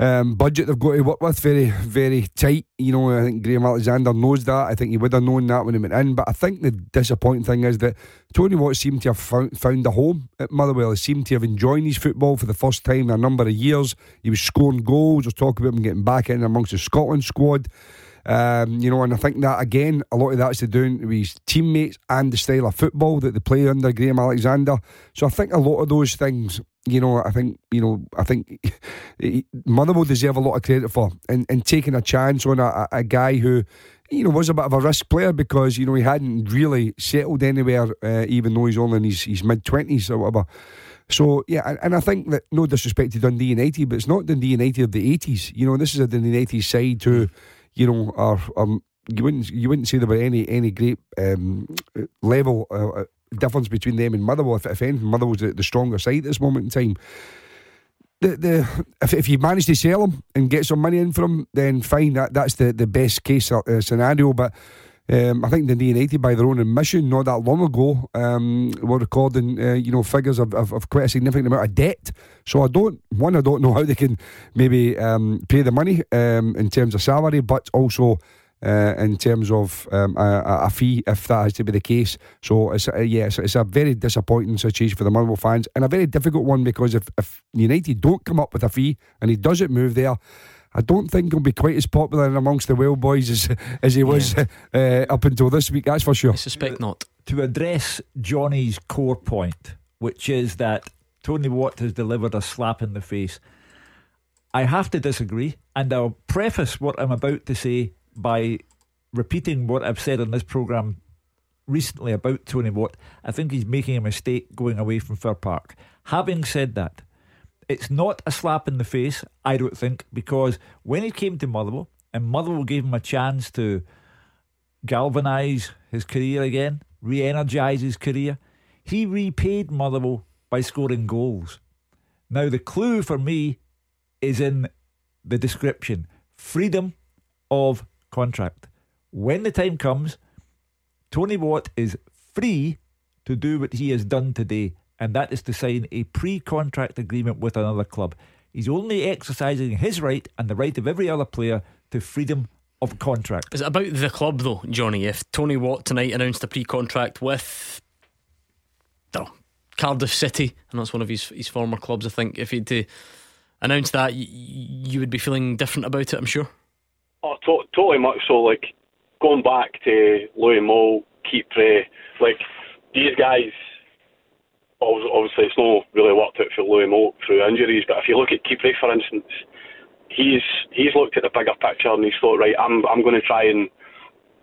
um, budget they've got to work with, very, very tight. You know, I think Graeme Alexander knows that. I think he would have known that when he went in. But I think the disappointing thing is that Tony Watt seemed to have found, found a home at Motherwell. He seemed to have enjoyed his football for the first time in a number of years. He was scoring goals. There's talk about him getting back in amongst the Scotland squad. Um, you know, and I think that again, a lot of that's to do with his teammates and the style of football that they play under Graeme Alexander. So I think a lot of those things, you know, I think you know, I think Motherwell deserve a lot of credit for, and, and taking a chance on a, a guy who, you know, was a bit of a risk player, because you know he hadn't really settled anywhere, uh, even though he's only in his, his mid twenties or whatever. So yeah, and, and I think that, no disrespect to Dundee United, but it's not Dundee United of the eighties. You know, this is a Dundee United side who, you know, are, um, you wouldn't you wouldn't say there were any any great um, level uh, difference between them and Motherwell. If, if anything, Motherwell's the, the stronger side at this moment in time. The the if, if you manage to sell him and get some money in for him, then fine. That that's the, the best case uh, scenario. But Um, I think Dundee United, by their own admission, not that long ago, um, were recording, uh, you know, figures of, of, of quite a significant amount of debt. So I don't, one, I don't know how they can maybe um, pay the money um, in terms of salary, but also uh, in terms of um, a, a fee, if that has to be the case. So it's a, yeah, it's, it's a very disappointing situation for the Motherwell fans, and a very difficult one, because if, if United don't come up with a fee and he doesn't move there, I don't think he'll be quite as popular amongst the Whale boys as, as he was yeah. uh, up until this week, that's for sure. I suspect not. To address Johnny's core point, which is that Tony Watt has delivered a slap in the face, I have to disagree, and I'll preface what I'm about to say by repeating what I've said on this programme recently about Tony Watt. I think he's making a mistake going away from Fir Park. Having said that, it's not a slap in the face, I don't think, because when he came to Motherwell, and Motherwell gave him a chance to galvanise his career again, re-energise his career, he repaid Motherwell by scoring goals. Now, the clue for me is in the description: freedom of contract. When the time comes, Tony Watt is free to do what he has done today, and that is to sign a pre-contract agreement with another club. He's only exercising his right and the right of every other player to freedom of contract. Is it about the club though, Johnny? If Tony Watt tonight announced a pre-contract with oh, Cardiff City, and that's one of his, his former clubs, I think, if he'd to announce that, you, you would be feeling different about it, I'm sure. Oh, to- totally much so. Like, going back to Louis Moll, Kipre, like, these guys... Obviously, it's not really worked out for Louis Moult through injuries, but if you look at Kipre, for instance, he's he's looked at the bigger picture and he's thought, right, I'm I'm going to try and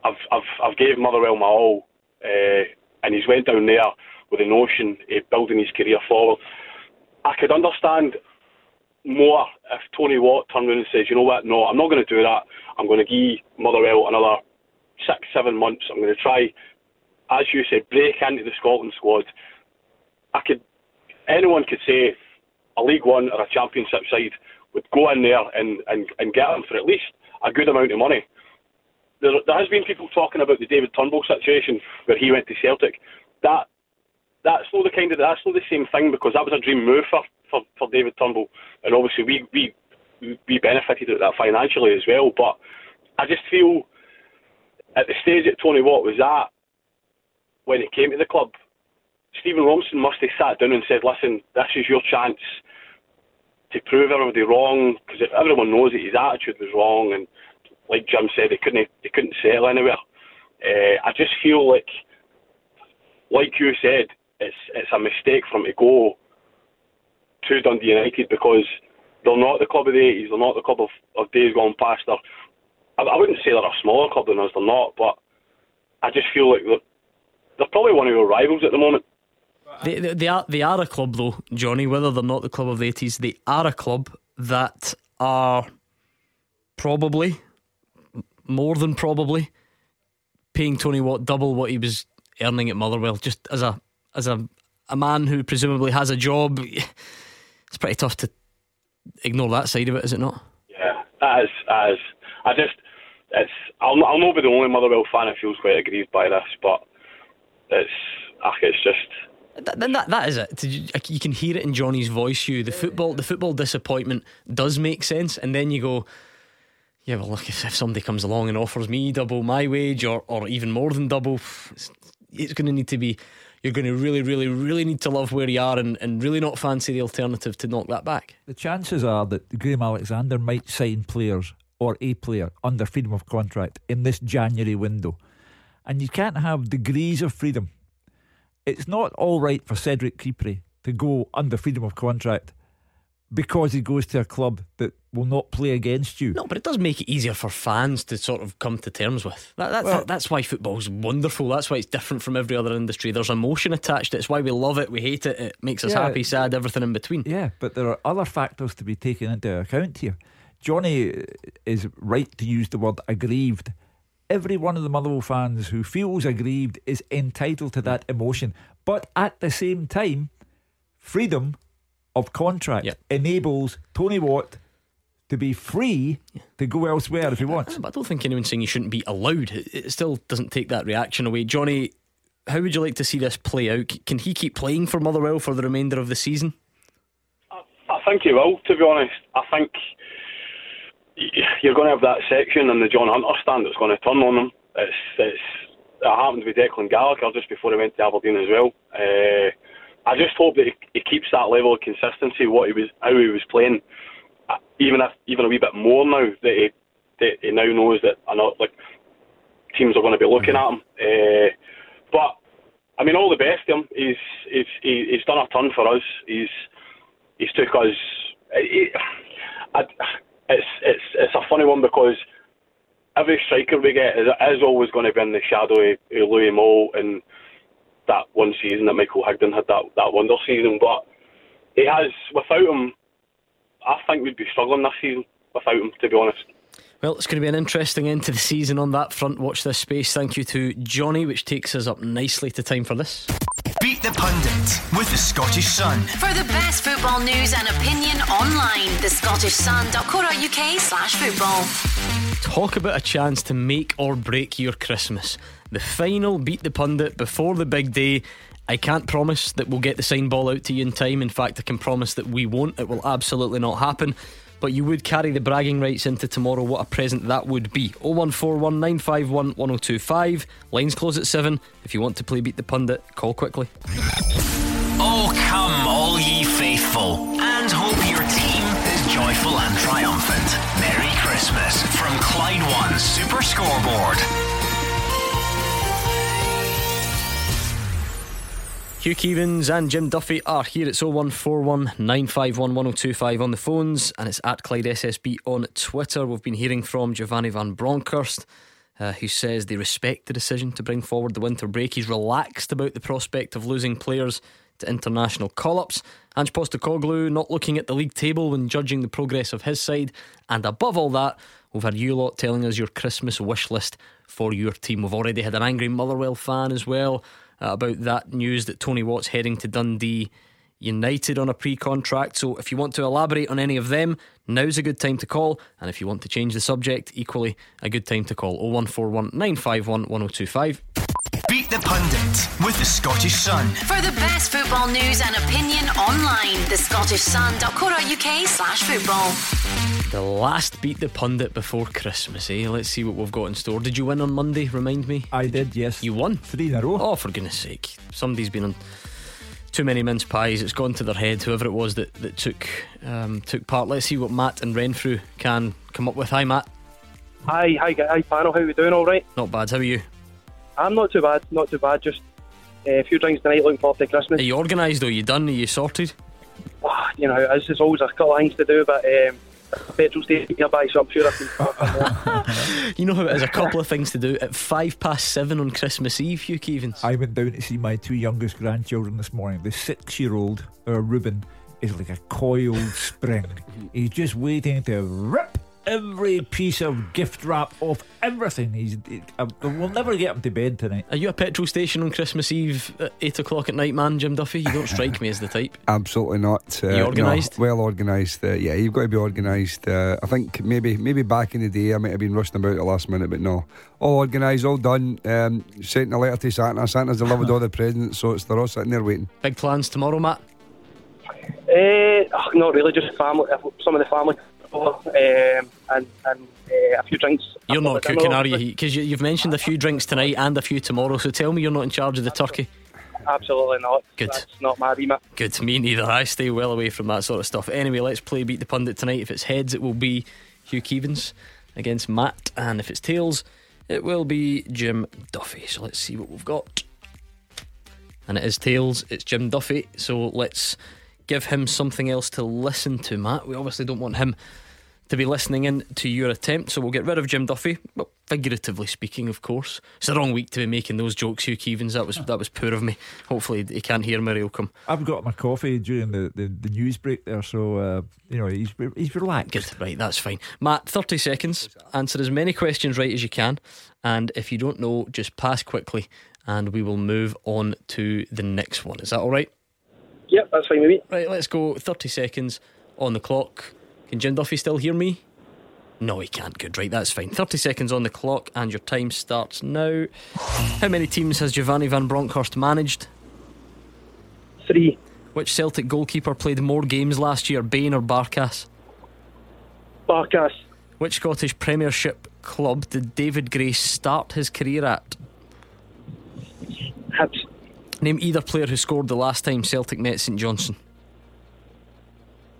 I've I've I've gave Motherwell my all, uh, and he's went down there with the notion of building his career forward. I could understand more if Tony Watt turned around and says, you know what, no, I'm not going to do that. I'm going to give Motherwell another six, seven months. I'm going to try, as you said, break into the Scotland squad. I could, anyone could say a League One or a Championship side would go in there and, and, and get them for at least a good amount of money. There, there has been people talking about the David Turnbull situation where he went to Celtic. That that's not the kind of that's not the same thing, because that was a dream move for, for, for David Turnbull, and obviously we we we benefited out of that financially as well. But I just feel at the stage that Tony Watt was at when it came to the club, Stephen Robinson must have sat down and said, listen, this is your chance to prove everybody wrong, because everyone knows that his attitude was wrong, and like Jim said, they couldn't they couldn't settle anywhere. Uh, I just feel like, like you said, it's it's a mistake for him to go to Dundee United, because they're not the club of the eighties, they're not the club of, of days gone past. They're, I, I wouldn't say they're a smaller club than us, they're not, but I just feel like they're, they're probably one of your rivals at the moment. They, they, they, are, they are a club though, Johnny. Whether they're not the club of the eighties, they are a club that are probably, more than probably, paying Tony Watt double what he was earning at Motherwell. Just as a as a, a man who presumably has a job, it's pretty tough to ignore that side of it, is it not? Yeah, that is, that is. I just it's, I'll, I'll not be the only Motherwell fan that feels quite aggrieved by this, but it's it's just Then that, that is it. You can hear it in Johnny's voice, Hugh. The football, the football disappointment does make sense, and then you go, yeah, well, look, if, if somebody comes along and offers me double my wage, or, or even more than double, it's, it's going to need to be, you're going to really, really, really need to love where you are, and, and really not fancy the alternative to knock that back. The chances are that Graeme Alexander might sign players, or a player, under freedom of contract in this January window, and you can't have degrees of freedom. It's not all right for Cedric Kipre to go under freedom of contract because he goes to a club that will not play against you. No, but it does make it easier for fans to sort of come to terms with. That, that, well, that, that's why football's wonderful. That's why it's different from every other industry. There's emotion attached. It's why we love it. We hate it. It makes us yeah, happy, sad, everything in between. Yeah, but there are other factors to be taken into account here. Johnny is right to use the word aggrieved. Every one of the Motherwell fans who feels aggrieved is entitled to that emotion, but at the same time, freedom of contract yep. enables Tony Watt to be free to go elsewhere if he wants. But I don't think anyone's saying he shouldn't be allowed. It still doesn't take that reaction away. Johnny, how would you like to see this play out? Can he keep playing for Motherwell for the remainder of the season? I, I think he will, to be honest. I think you're going to have that section and the John Hunter stand that's going to turn on him. It's, it's, it happened with Declan Gallagher just before he went to Aberdeen as well. Uh, I just hope that he, he keeps that level of consistency, what he was, how he was playing, uh, even if, even a wee bit more now that he, that he now knows that another, like teams are going to be looking at him. Uh, but I mean, all the best to him. He's he's he's done a ton for us. He's he's took us. He, I, it's it's it's a funny one because every striker we get is, is always going to be in the shadow of, of Louis Moll and that one season that Michael Higdon had, that, that wonder season. But he has, without him, I think we'd be struggling this season without him, to be honest. Well, it's going to be an interesting end to the season on that front. Watch this space. Thank you to Johnny, which takes us up nicely to time for this. Beat the Pundit with the Scottish Sun. For the best football news and opinion online, the scottish sun dot co dot uk slash football. Talk about a chance to make or break your Christmas. The final Beat the Pundit before the big day. I can't promise that we'll get the sign ball out to you in time. In fact, I can promise that we won't. It will absolutely not happen. But you would carry the bragging rights into tomorrow. What a present that would be. oh one four one nine five one one oh two five. Lines close at seven. If you want to play Beat the Pundit, call quickly. Oh, come all ye faithful, and hope your team is joyful and triumphant. Merry Christmas from Clyde One Super Scoreboard. Hugh Keevans and Jim Duffy are here. It's oh one four one nine five one one oh two five on the phones, and it's at Clyde S S B on Twitter. We've been hearing from Giovanni van Bronckhorst, uh, who says they respect the decision to bring forward the winter break. He's relaxed about the prospect of losing players to international call-ups. Ange Postecoglou not looking at the league table when judging the progress of his side. And above all that, we've had you lot telling us your Christmas wish list for your team. We've already had an angry Motherwell fan as well Uh, about that news that Tony Watt's heading to Dundee United on a pre-contract. So if you want to elaborate on any of them, now's a good time to call. And if you want to change the subject, equally a good time to call. oh one four one nine five one one oh two five. Beat the Pundit with the Scottish Sun. For the best football news and opinion online, the scottish sun dot co dot uk slash football. The last Beat the Pundit before Christmas, eh? Let's see what we've got in store. Did you win on Monday? Remind me. I did, yes. You won? Three in a row. Oh, for goodness sake. Somebody's been on too many mince pies. It's gone to their head, whoever it was that, that took um, took part. Let's see what Matt and Renfrew can come up with. Hi, Matt. Hi, hi, hi panel. How are we doing? All right? Not bad. How are you? I'm not too bad, not too bad. Just uh, a few drinks tonight, looking forward to Christmas. Are you organised? Are you done? Are you sorted? Oh, you know, there's always a couple of things to do, but um, a petrol station nearby, so I'm sure I can. You know how it is, a couple of things to do at five past seven on Christmas Eve, Hugh Keevans. I went down to see my two youngest grandchildren this morning. The six-year-old, our Reuben, is like a coiled spring. He's just waiting to rip every piece of gift wrap off everything. He's, he, uh, we'll never get him to bed tonight. Are you a petrol station on Christmas Eve at eight o'clock at night, man, Jim Duffy? You don't strike me as the type. Absolutely not. Uh, you organised? No, well organised. Uh, yeah, you've got to be organised. Uh, I think maybe maybe back in the day I might have been rushing about at the last minute, but no. All organised, all done. Um, sent a letter to Santa. Santa's delivered all the presents, so it's they're all sitting there waiting. Big plans tomorrow, Matt? Uh, oh, not really, just family. Some of the family. Um, and and uh, a few drinks. You're not cooking, are you? Because you, you've mentioned a few drinks tonight and a few tomorrow. So tell me you're not in charge of the turkey. Absolutely not. Good. That's not my remit. Good, me neither. I stay well away from that sort of stuff. Anyway, let's play Beat the Pundit tonight. If it's heads, it will be Hugh Keevans against Matt, and if it's tails, it will be Jim Duffy. So let's see what we've got. And it is tails, it's Jim Duffy. So let's give him something else to listen to, Matt. We obviously don't want him to be listening in to your attempt, so we'll get rid of Jim Duffy. Well, figuratively speaking, of course. It's the wrong week to be making those jokes, Hugh Keevans. That was that was poor of me. Hopefully he can't hear me. He'll come. I've got my coffee during the, the, the news break there, so uh, you know he's he's relaxed. Good, right, that's fine. Matt, thirty seconds. Answer as many questions right as you can, and if you don't know, just pass quickly, and we will move on to the next one. Is that all right? Yep, that's fine with me. Right, let's go. Thirty seconds on the clock. Can Jim Duffy still hear me? No, he can't. Good, right, that's fine. Thirty seconds on the clock and your time starts now. How many teams has Giovanni van Bronckhorst managed? Three. Which Celtic goalkeeper played more games last year, Bain or Barkas? Barkas. Which Scottish Premiership club did David Grace start his career at? Hibs. Name either player who scored the last time Celtic met St Johnstone.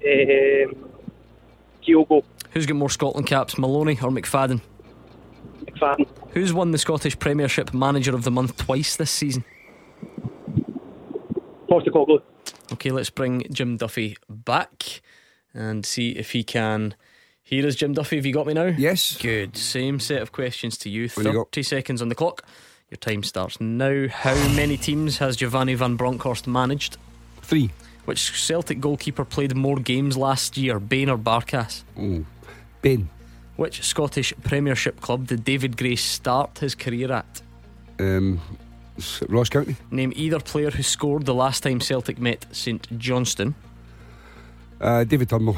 Um, Kyogo. Who's got more Scotland caps, Maloney or McFadden? McFadden. Who's won the Scottish Premiership Manager of the Month twice this season? Postecoglou. Okay, let's bring Jim Duffy back and see if he can. Here is Jim Duffy, have you got me now? Yes. Good, same set of questions to you. Thirty seconds on the clock. Your time starts now. How many teams has Giovanni van Bronckhorst managed? Three. Which Celtic goalkeeper played more games last year, Bain or Barkas? Mm. Bain. Which Scottish Premiership club did David Grace start his career at? Um, Ross County. Name either player who scored the last time Celtic met St Johnstone. uh, David Turnbull.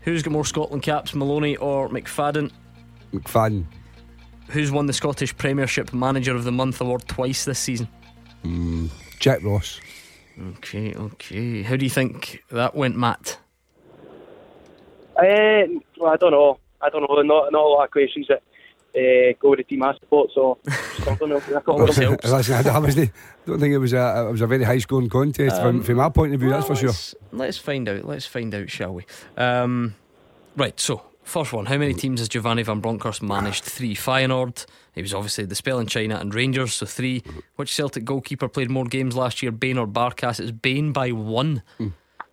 Who's got more Scotland caps, Maloney or McFadden? McFadden. Who's won the Scottish Premiership Manager of the Month award twice this season? Mm, Jack Ross. Okay, okay. How do you think that went, Matt? Uh, well, I don't know. I don't know. Not, not a lot of questions that uh, go with the team I support, so I don't know. I, don't Listen, I don't think it was a, it was a very high-scoring contest um, from, from my point of view, well, that's for let's, sure. Let's find out. Let's find out, shall we? Um, right, so. First one, how many teams has Giovanni van Bronckhorst managed? Three. Feyenoord, he was obviously the spell in China, and Rangers, so three. Which Celtic goalkeeper played more games last year, Bain or Barkas? It's Bain by one.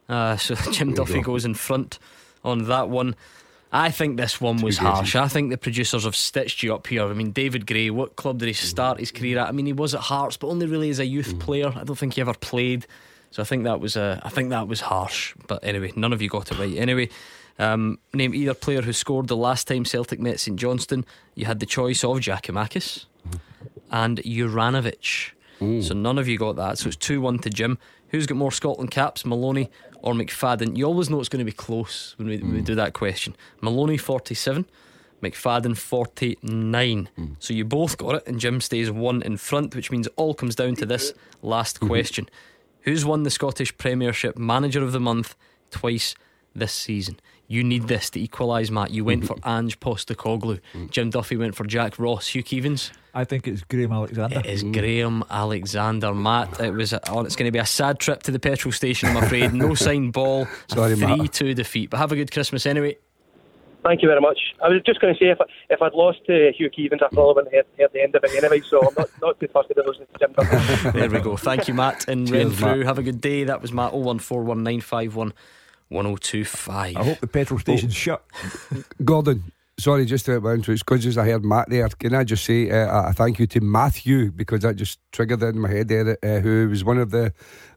Uh, so Jim Duffy goes in front on that one. I think this one was harsh. I think the producers have stitched you up here. I mean, David Gray, what club did he start his career at? I mean, he was at Hearts, but only really as a youth player. I don't think he ever played. So I think that was uh, I think that was harsh. But anyway, none of you got it right. Anyway, Um, name either player who scored the last time Celtic met St Johnstone. You had the choice of Giakoumakis and Juranovic. Ooh. So none of you got that. So it's two one to Jim. Who's got more Scotland caps, Maloney or McFadden? You always know it's going to be close when we, mm. when we do that question. Maloney forty-seven, McFadden forty-nine. mm. So you both got it, and Jim stays one in front, which means it all comes down to this last question. Who's won the Scottish Premiership Manager of the Month twice this season? You need this to equalise, Matt. You went for Ange Postecoglou. Jim Duffy went for Jack Ross. Hugh Keevans? I think it's Graeme Alexander. It is Graeme Alexander, Matt. It was. Oh, it's going to be a sad trip to the petrol station, I'm afraid. No signed ball. Sorry, three two defeat. But have a good Christmas anyway. Thank you very much. I was just going to say, if, I, if I'd lost to uh, Hugh Keevans, I probably wouldn't have heard the end of it anyway, so I'm not, not too fussed about losing to Jim Duffy. There we go. Thank you, Matt. And Renfrew, have a good day. That was Matt. Zero one four one nine five one one zero two five. I hope the petrol station's oh. shut. Gordon, sorry, just to bounce to it, because I heard Matt there, can I just say uh, a thank you to Matthew, because that just triggered in my head there, uh, who was one of the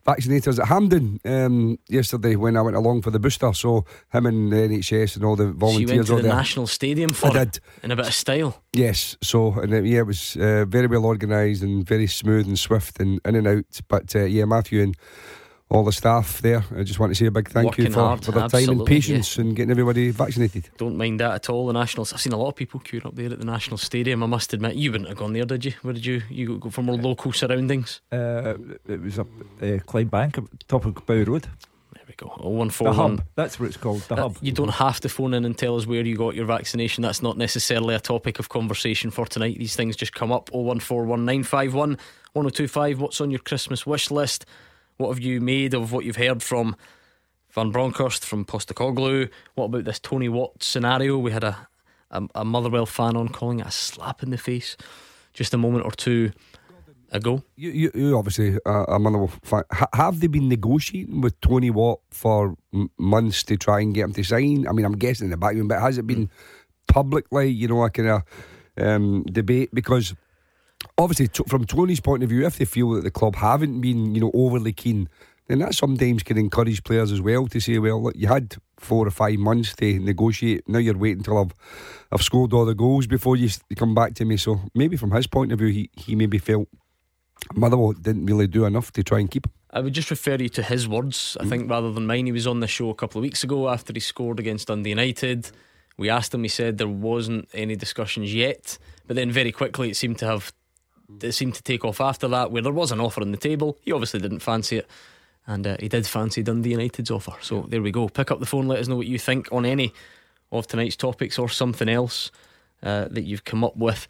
vaccinators at Hampden um, yesterday when I went along for the booster. So him and the N H S and all the volunteers. So you went to the there. National Stadium for I it did. In a bit of style. Yes, so and it, yeah, it was uh, very well organised and very smooth and swift and in and out. But uh, yeah, Matthew and all the staff there, I just want to say a big thank Working you for, hard, for their time and patience, yeah, and getting everybody vaccinated. Don't mind that at all. The National, I've seen a lot of people queuing up there at the National Stadium, I must admit. You wouldn't have gone there, did you? Where did you you go from? More uh, local surroundings? Uh, it was up uh, Clydebank, top of Bow Road. There we go. oh one four one. The Hub. That's what it's called. The uh, Hub. You don't have to phone in and tell us where you got your vaccination. That's not necessarily a topic of conversation for tonight. These things just come up. oh one four one nine five one one oh two five. What's on your Christmas wish list? What have you made of what you've heard from Van Bronckhorst, from Postecoglou? What about this Tony Watt scenario? We had a, a, a Motherwell fan on calling it a slap in the face just a moment or two ago. You, you, you obviously uh, a Motherwell fan. H- have they been negotiating with Tony Watt for m- months to try and get him to sign? I mean, I'm guessing in the background, but has it been publicly, you know, a kind of um, debate? Because obviously, t- from Tony's point of view, if they feel that the club haven't been, you know, overly keen, then that sometimes can encourage players as well to say, well, look, you had four or five months to negotiate. Now you're waiting until I've, I've scored all the goals before you come back to me. So maybe from his point of view, he, he maybe felt Motherwell didn't really do enough to try and keep him. I would just refer you to his words, I think, rather than mine. He was on the show a couple of weeks ago after he scored against Dundee United. We asked him, he said there wasn't any discussions yet, but then very quickly it seemed to have it seemed to take off after that, where there was an offer on the table. He obviously didn't fancy it, and uh, he did fancy Dundee United's offer. So there we go. Pick up the phone, let us know what you think on any of tonight's topics or something else uh, that you've come up with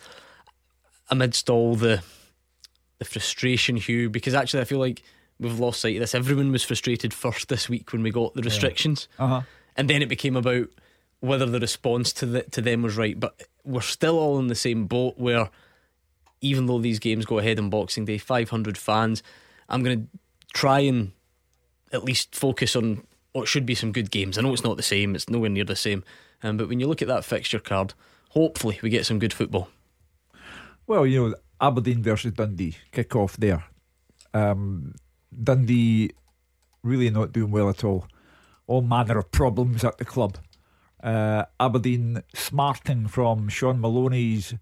amidst all the the frustration, Hugh, because actually I feel like we've lost sight of this. Everyone was frustrated first this week when we got the restrictions, yeah. uh-huh. and then it became about whether the response to the, to them was right. But we're still all in the same boat, where even though these games go ahead on Boxing Day, five hundred fans, I'm going to try and at least focus on what should be some good games. I know it's not the same, it's nowhere near the same, um, but when you look at that fixture card, hopefully we get some good football. Well, you know, Aberdeen versus Dundee, kick off there. um, Dundee really not doing well at all, all manner of problems at the club. uh, Aberdeen smarting from Sean Maloney's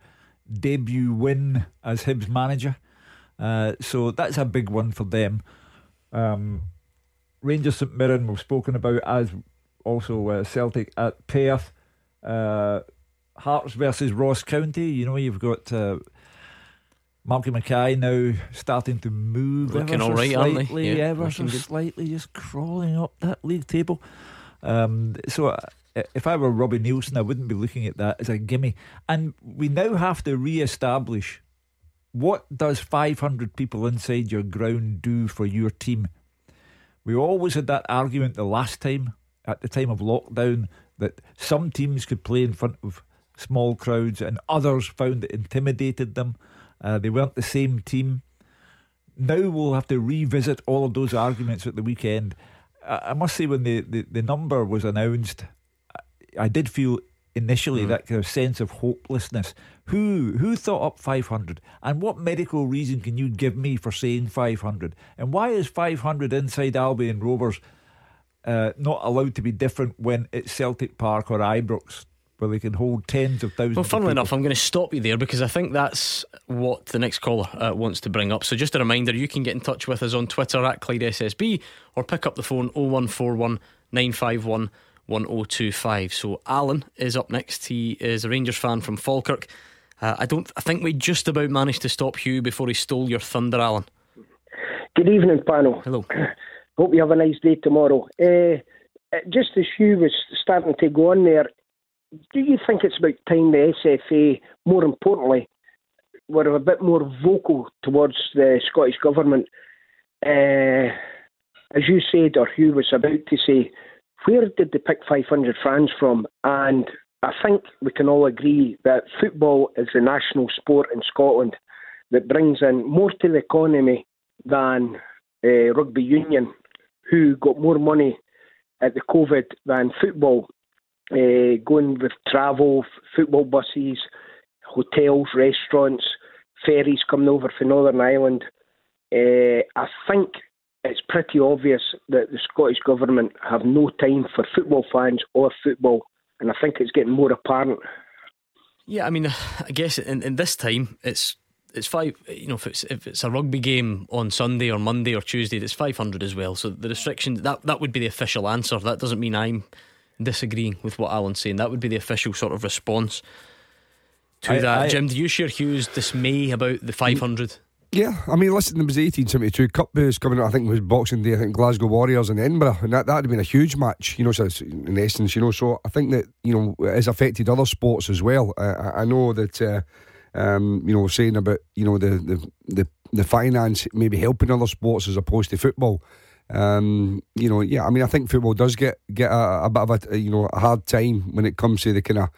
debut win as Hibs manager, uh, so that's a big one for them. um Rangers St Mirren we've spoken about, as also uh, Celtic at Perth. uh, Hearts versus Ross County. You know, you've got uh, Malky Mackay now starting to move, looking all right, aren't they? Yeah, ever so slightly, just crawling up that league table. um, so uh, if I were Robbie Nielsen, I wouldn't be looking at that as a gimme. And we now have to re-establish, what does five hundred people inside your ground do for your team? We always had that argument the last time, at the time of lockdown, that some teams could play in front of small crowds and others found it intimidated them. Uh, they weren't the same team. Now we'll have to revisit all of those arguments at the weekend. I, I must say, when the, the, the number was announced, I, I did feel initially mm. that kind of sense of hopelessness. Who who thought up five hundred? And what medical reason can you give me for saying five hundred? And why is five hundred inside Albion Rovers uh, not allowed to be different when it's Celtic Park or Ibrox, where they can hold tens of thousands? Well, funnily enough, I'm going to stop you there, because I think that's what the next caller uh, wants to bring up. So just a reminder, you can get in touch with us on Twitter at Clyde S S B, or pick up the phone oh one four one nine five one one oh two five. So Alan is up next. He is a Rangers fan from Falkirk. Uh, I don't. I think we just about managed to stop Hugh before he stole your thunder, Alan. Good evening, panel. Hello. Hope you have a nice day tomorrow. Uh, just as Hugh was starting to go on there, do you think it's about time the S F A, more importantly, were a bit more vocal towards the Scottish Government? Uh, as you said, or Hugh was about to say, where did they pick five hundred fans from? And I think we can all agree that football is the national sport in Scotland that brings in more to the economy than uh, rugby union, who got more money at the COVID than football, uh, going with travel, football buses, hotels, restaurants, ferries coming over from Northern Ireland. Uh, I think it's pretty obvious that the Scottish Government have no time for football fans or football, and I think it's getting more apparent. Yeah, I mean, I guess in, in this time, it's it's five. You know, if it's if it's a rugby game on Sunday or Monday or Tuesday, it's five hundred as well. So the restriction, that that would be the official answer. That doesn't mean I'm disagreeing with what Alan's saying. That would be the official sort of response to I, that. I, Jim, do you share Hugh's dismay about the five hundred? Yeah, I mean, listen, there was the eighteen seventy-two Cup was coming up, I think it was Boxing Day, I think Glasgow Warriors and Edinburgh, and that would have been a huge match, you know, so in essence, you know, so I think that, you know, it has affected other sports as well. Uh, I know that, uh, um, you know, saying about, you know, the, the, the, the finance maybe helping other sports as opposed to football. Um, you know, yeah, I mean, I think football does get, get a, a bit of a, you know, a hard time when it comes to the kind of,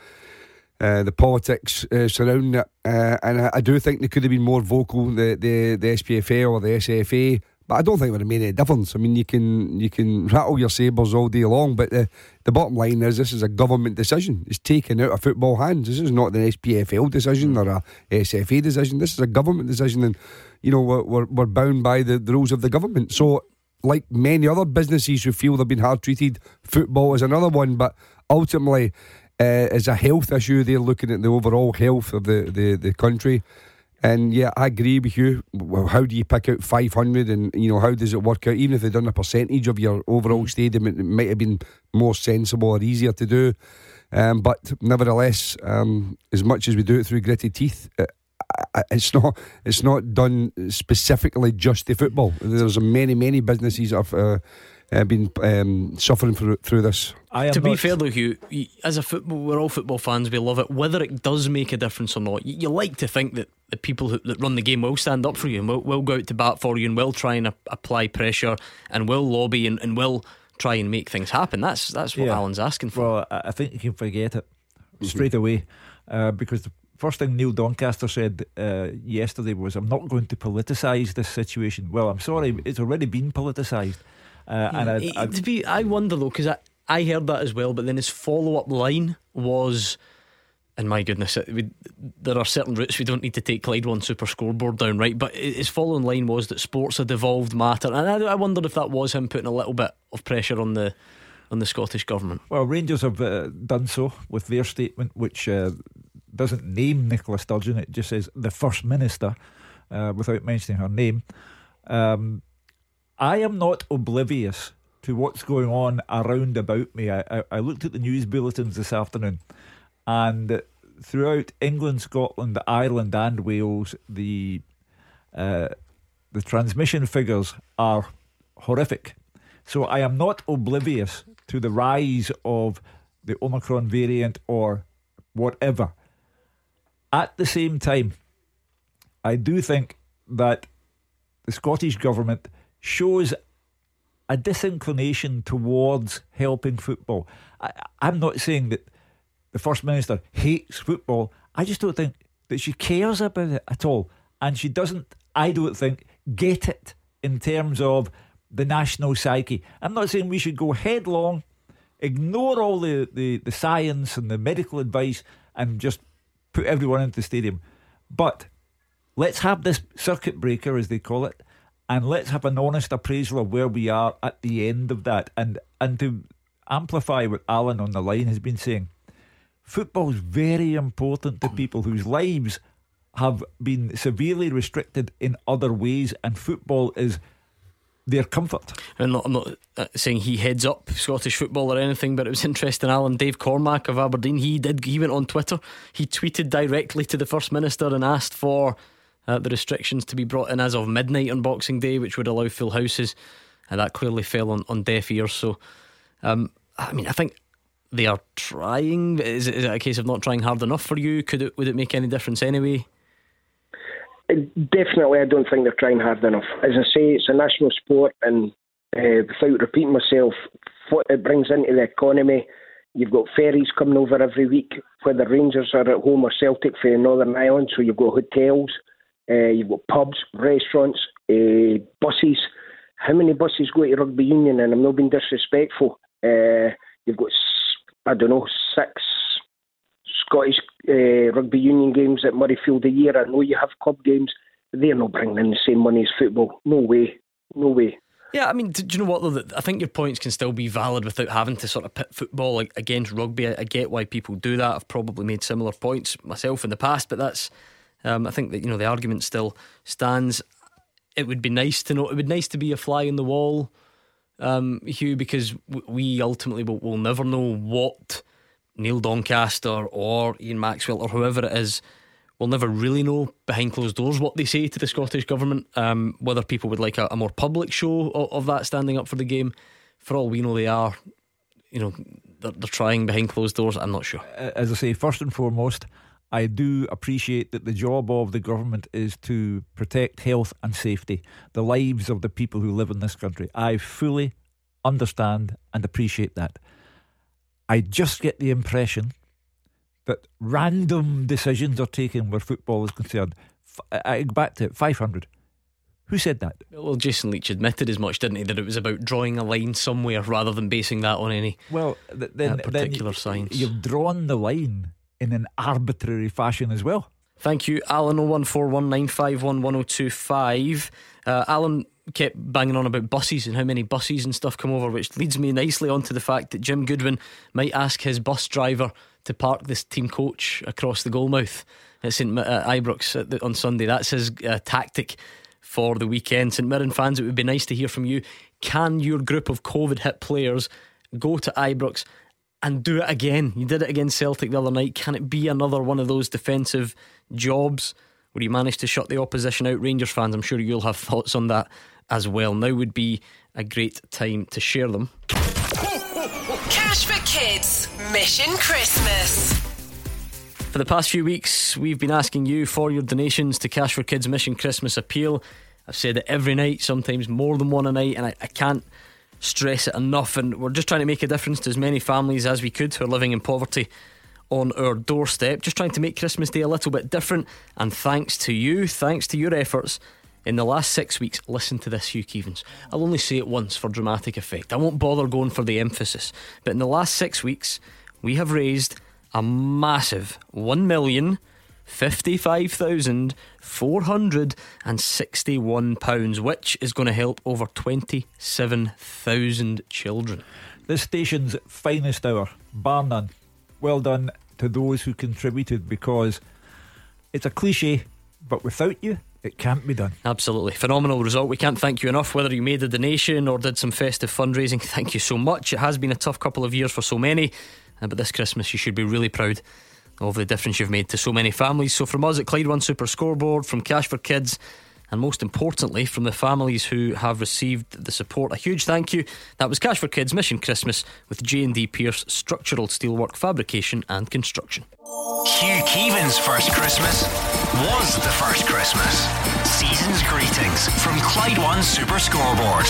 Uh, the politics uh, surrounding it, uh, and I, I do think they could have been more vocal, the, the the S P F A or the S F A, but I don't think it would have made any difference. I mean, you can you can rattle your sabres all day long, but the, the bottom line is this is a government decision. It's taken out of football hands. This is not an S P F L decision or a S F A decision. This is a government decision, and you know we're we're, we're bound by the, the rules of the government. So, like many other businesses who feel they've been hard treated, football is another one, but ultimately, Uh, it's a health issue. They're looking at the overall health of the, the, the country, And yeah, I agree with you. Well, how do you pick out five hundred, and you know, how does it work out? Even if they've done a percentage of your overall stadium, it might have been more sensible or easier to do. Um, but nevertheless, um, as much as we do it through gritted teeth, it, it's not it's not done specifically just to football. There's many many businesses that have uh, uh, been um, suffering through, through this. To be fair though, Hugh, as a football, we're all football fans, we love it. Whether it does make a difference or not, you, you like to think that the people who, that run the game will stand up for you and will, will go out to bat for you and will try and a, apply pressure and will lobby and, and will try and make things happen. That's that's what yeah. Alan's asking for. Well, I think you can forget it straight away, uh, because the first thing Neil Doncaster said uh, yesterday was, I'm not going to politicise this situation. Well, I'm sorry, it's already been politicised. Uh, yeah, and I, it, I, to be, I wonder though, because I, I heard that as well, but then his follow-up line was, and my goodness, it, we, there are certain routes we don't need to take Clyde One Super Scoreboard down, right? But his following line was that sport's a devolved matter, and I, I wondered if that was him putting a little bit of pressure on the on the Scottish government. Well, Rangers have uh, done so with their statement, which uh, doesn't name Nicola Sturgeon. It just says the First Minister, uh, without mentioning her name. um, I am not oblivious to what's going on around about me. I, I, I looked at the news bulletins this afternoon, and throughout England, Scotland, Ireland and Wales, the uh, the transmission figures are horrific. So I am not oblivious to the rise of the Omicron variant or whatever. At the same time, I do think that the Scottish government shows a disinclination towards helping football. I, I'm not saying that the First Minister hates football. I just don't think that she cares about it at all. And she doesn't, I don't think, get it in terms of the national psyche. I'm not saying we should go headlong, ignore all the, the, the science and the medical advice and just put everyone into the stadium. But let's have this circuit breaker, as they call it, and let's have an honest appraisal of where we are at the end of that. And, and to amplify what Alan on the line has been saying, football is very important to people whose lives have been severely restricted in other ways, and football is their comfort. I'm not, I'm not saying he heads up Scottish football or anything, but it was interesting, Alan. Dave Cormack of Aberdeen, he did. He went on Twitter, he tweeted directly to the First Minister and asked for uh, the restrictions to be brought in as of midnight on Boxing Day, which would allow full houses, and that clearly fell on, on deaf ears. So, um, I mean, I think they are trying. Is it, is it a case of not trying hard enough for you? Could it, would it make any difference anyway? Definitely, I don't think they're trying hard enough. As I say, it's a national sport, and uh, without repeating myself, what it brings into the economy, you've got ferries coming over every week, whether Rangers are at home or Celtic for the Northern Ireland, so you've got hotels, uh, you've got pubs, restaurants, uh, buses. How many buses go to rugby union? And I'm not being disrespectful. Uh, you've got I don't know, six Scottish uh, rugby union games at Murrayfield a year. I know you have club games. They're not bringing in the same money as football. No way. No way. Yeah, I mean, do you know what though? I think your points can still be valid without having to sort of pit football against rugby. I get why people do that. I've probably made similar points myself in the past, but that's um, I think that, you know, the argument still stands. It would be nice to know. It would be nice to be a fly on the wall, Um, Hugh, because we ultimately will, will never know what Neil Doncaster or Ian Maxwell or whoever it is, we'll never really know behind closed doors what they say to the Scottish government, um, whether people would like a, a more public show of, of that standing up for the game. For all we know, they are, you know, they're, they're trying behind closed doors. I'm not sure. As I say, first and foremost, I do appreciate that the job of the government is to protect health and safety, the lives of the people who live in this country. I fully understand and appreciate that. I just get the impression that random decisions are taken where football is concerned. I go back to it, five hundred. Who said that? Well, Jason Leach admitted as much, didn't he? That it was about drawing a line somewhere rather than basing that on any well, th- then, uh, particular then science. You've drawn the line in an arbitrary fashion as well. Thank you, Alan. Zero one four one nine five one one zero two five. uh, Alan kept banging on about buses and how many buses and stuff come over, which leads me nicely onto the fact that Jim Goodwin might ask his bus driver to park this team coach across the goalmouth at St uh, Ibrox at the, on Sunday. That's his uh, tactic for the weekend. St Mirren fans, it would be nice to hear from you. Can your group of Covid hit players go to Ibrox and do it again? You did it against Celtic the other night. Can it be another one of those defensive jobs where you manage to shut the opposition out? Rangers fans, I'm sure you'll have thoughts on that as well. Now would be a great time to share them. Cash for Kids Mission Christmas. For the past few weeks we've been asking you for your donations to Cash for Kids Mission Christmas Appeal. I've said it every night, sometimes more than one a night, and I, I can't stress it enough. And we're just trying to make a difference to as many families as we could who are living in poverty on our doorstep, just trying to make Christmas Day a little bit different. And thanks to you, thanks to your efforts in the last six weeks. Listen to this, Hugh Keevans. I'll only say it once for dramatic effect. I won't bother going for the emphasis. But in the last six weeks we have raised a massive one million fifty-five thousand four hundred and sixty-one pounds, which is going to help over twenty-seven thousand children. This station's finest hour, bar none. Well done to those who contributed, because it's a cliche, but without you it can't be done. Absolutely. Phenomenal result. We can't thank you enough. Whether you made a donation or did some festive fundraising, thank you so much. It has been a tough couple of years for so many, but this Christmas you should be really proud of the difference you've made to so many families. So from us at Clyde One Super Scoreboard, from Cash for Kids, and most importantly from the families who have received the support, a huge thank you. That was Cash for Kids Mission Christmas with J and D Pierce Structural Steelwork Fabrication and Construction. Hugh Keevans' first Christmas was the first Christmas. Season's greetings from Clyde One Super Scoreboard.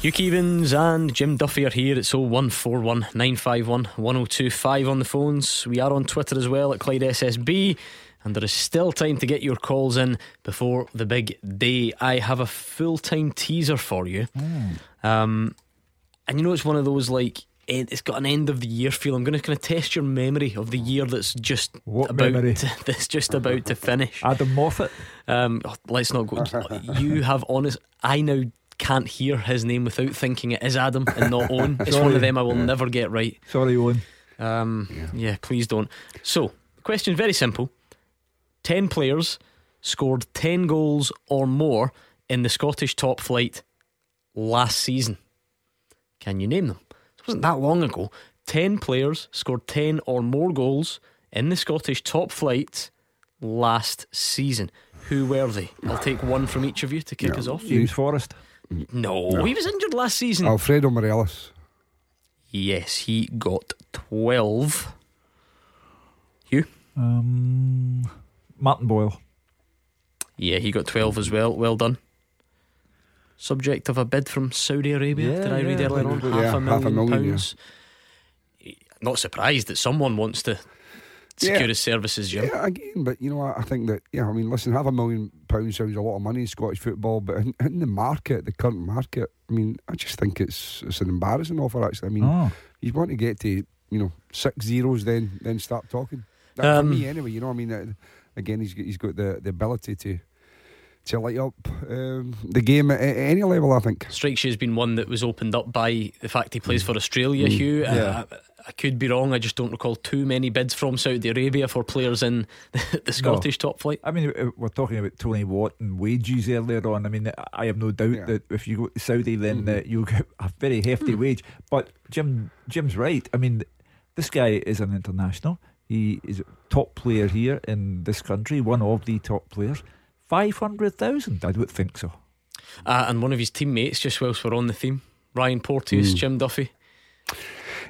Hugh Keevans and Jim Duffy are here. It's oh one four one nine five one one oh two five on the phones. We are on Twitter as well at Clyde S S B, and there is still time to get your calls in before the big day. I have a full-time teaser for you. Mm. Um, and you know, it's one of those, like, it's got an end of the year feel. I'm going to kind of test your memory of the year that's just what about to, that's just about to finish. Adam Moffat. Um, oh, let's not go. You have honest. I now. Can't hear his name without thinking it is Adam and not Owen. It's one of them I will yeah. never get right. Sorry, Owen. Um, yeah. yeah, please don't. So, the question, very simple. Ten players scored ten goals or more in the Scottish top flight last season. Can you name them? It wasn't that long ago. Ten players scored ten or more goals in the Scottish top flight last season. Who were they? I'll take one from each of you to kick yeah. us off. Hughes Forrest. No, no, he was injured last season. Alfredo Morelos. Yes, he got twelve. Hugh? Um, Martin Boyle. Yeah, he got twelve as well. Well done. Subject of a bid from Saudi Arabia. Yeah, did I read yeah, earlier on? Half, yeah, a half a million pounds. Yeah. Not surprised that someone wants to secure his yeah. services, Jim. Yeah, again, but you know, I think that, yeah, I mean, listen, half a million pounds sounds a lot of money in Scottish football, but in, in the market, the current market, I mean, I just think it's it's an embarrassing offer, actually. I mean, oh. you want to get to, you know, six zeros, then then start talking. That, um, for me, anyway, you know, I mean, uh, again, he's he's got the, the ability to to light up um, the game at, at any level, I think. Strikes you has been one that was opened up by the fact he plays mm. for Australia, mm. Hugh. Yeah. Uh, I could be wrong. I just don't recall too many bids from Saudi Arabia for players in the Scottish no. top flight. I mean, we're talking about Tony Watt and wages earlier on. I mean, I have no doubt yeah. that if you go to Saudi, then mm. uh, you'll get a very hefty mm. wage. But Jim, Jim's right. I mean, this guy is an international. He is a top player here in this country, one of the top players. Five hundred thousand? I don't think so. Uh, and one of his teammates, just whilst we're on the theme, Ryan Porteous, mm. Jim Duffy.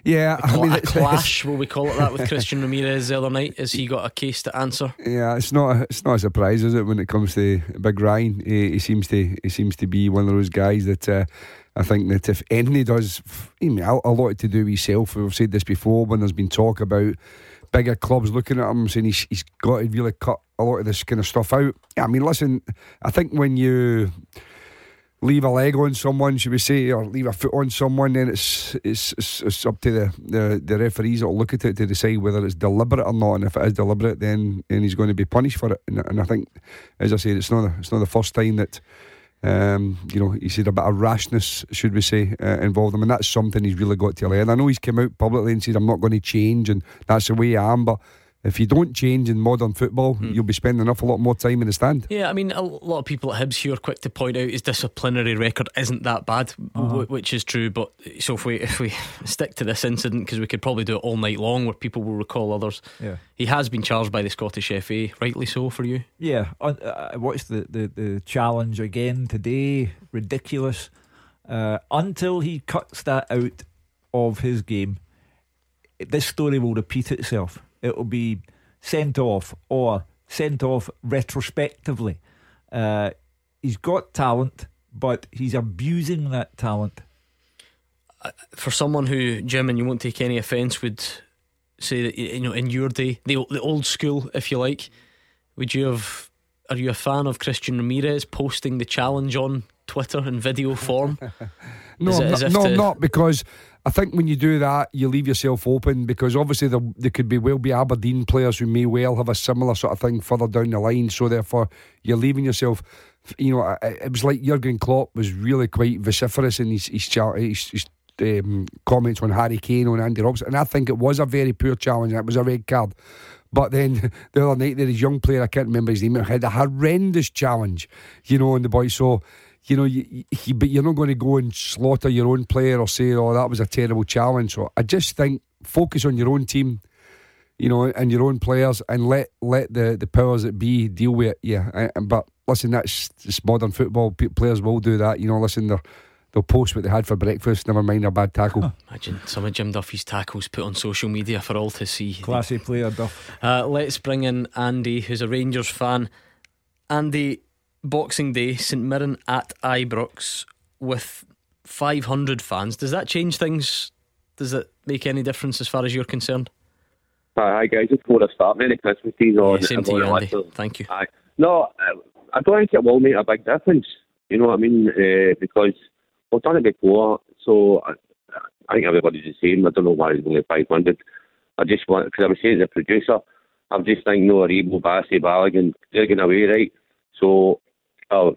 Yeah, I mean, a clash, will we call it that, with Christian Ramirez the other night? Has he got a case to answer? Yeah, it's not. A, it's not a surprise, is it? When it comes to Big Ryan, he, he seems to. He seems to be one of those guys that uh, I think that if anything does, I mean, a lot to do with himself. We've said this before when there's been talk about bigger clubs looking at him, saying he's, he's got to really cut a lot of this kind of stuff out. Yeah, I mean, listen, I think when you leave a leg on someone, should we say, or leave a foot on someone, then it's it's, it's, it's up to the, the, the referees that'll look at it to decide whether it's deliberate or not. And if it is deliberate, then, then he's going to be punished for it. And, and I think, as I said, it's not a, it's not the first time that Um, you know, he said a bit of rashness, should we say, uh, involved him, and that's something he's really got to learn. I know he's come out publicly and said, I'm not going to change, and that's the way I am, but if you don't change in modern football, mm. you'll be spending an awful lot more time in the stand. Yeah, I mean, a lot of people at Hibs here are quick to point out his disciplinary record isn't that bad, uh-huh. w- which is true. But so if we if we stick to this incident, because we could probably do it all night long, where people will recall others. Yeah, he has been charged by the Scottish F A, rightly so for you. Yeah, I, I watched the, the the challenge again today. Ridiculous. Uh, until he cuts that out of his game, this story will repeat itself. It will be sent off or sent off retrospectively. Uh, he's got talent, but he's abusing that talent. Uh, for someone who, Jim, and you won't take any offence, would say that, you know, in your day, the, the old school, if you like, would you have? Are you a fan of Christian Ramirez posting the challenge on Twitter in video form? No, I'm not, no to... I'm not, because I think when you do that, you leave yourself open, because obviously there, there could be well be Aberdeen players who may well have a similar sort of thing further down the line. So therefore, you're leaving yourself. You know, it, it was like Jurgen Klopp was really quite vociferous in his his, his, his um, comments on Harry Kane, on Andy Robertson, and I think it was a very poor challenge. And it was a red card. But then the other night, there was a young player, I can't remember his name, had a horrendous challenge, you know, on the boy. So, you know, you, you, but you're not going to go and slaughter your own player or say, oh, that was a terrible challenge. So I just think focus on your own team, you know, and your own players, and let let the, the powers that be deal with it. Yeah, and, but listen, that's it's modern football. Players will do that. You know, listen, they're... they'll post what they had for breakfast, never mind a bad tackle. Imagine some of Jim Duffy's tackles put on social media for all to see. Classy player, Duff. uh, Let's bring in Andy, who's a Rangers fan. Andy, Boxing Day, St Mirren at Ibrox with five hundred fans. Does that change things? Does it make any difference as far as you're concerned? Uh, hi guys, just before I start, Merry Christmas to you. Yeah, same to you, Andy, to... thank you. Aye. No, I don't think it will make a big difference, you know what I mean, uh, because I've done it before, so I, I think everybody's the same. I don't know why it's only five hundred. I just want, because I was saying as a producer, I'm just thinking, no, Aribo, Bassi, Balogun, they're going away, right? So, oh,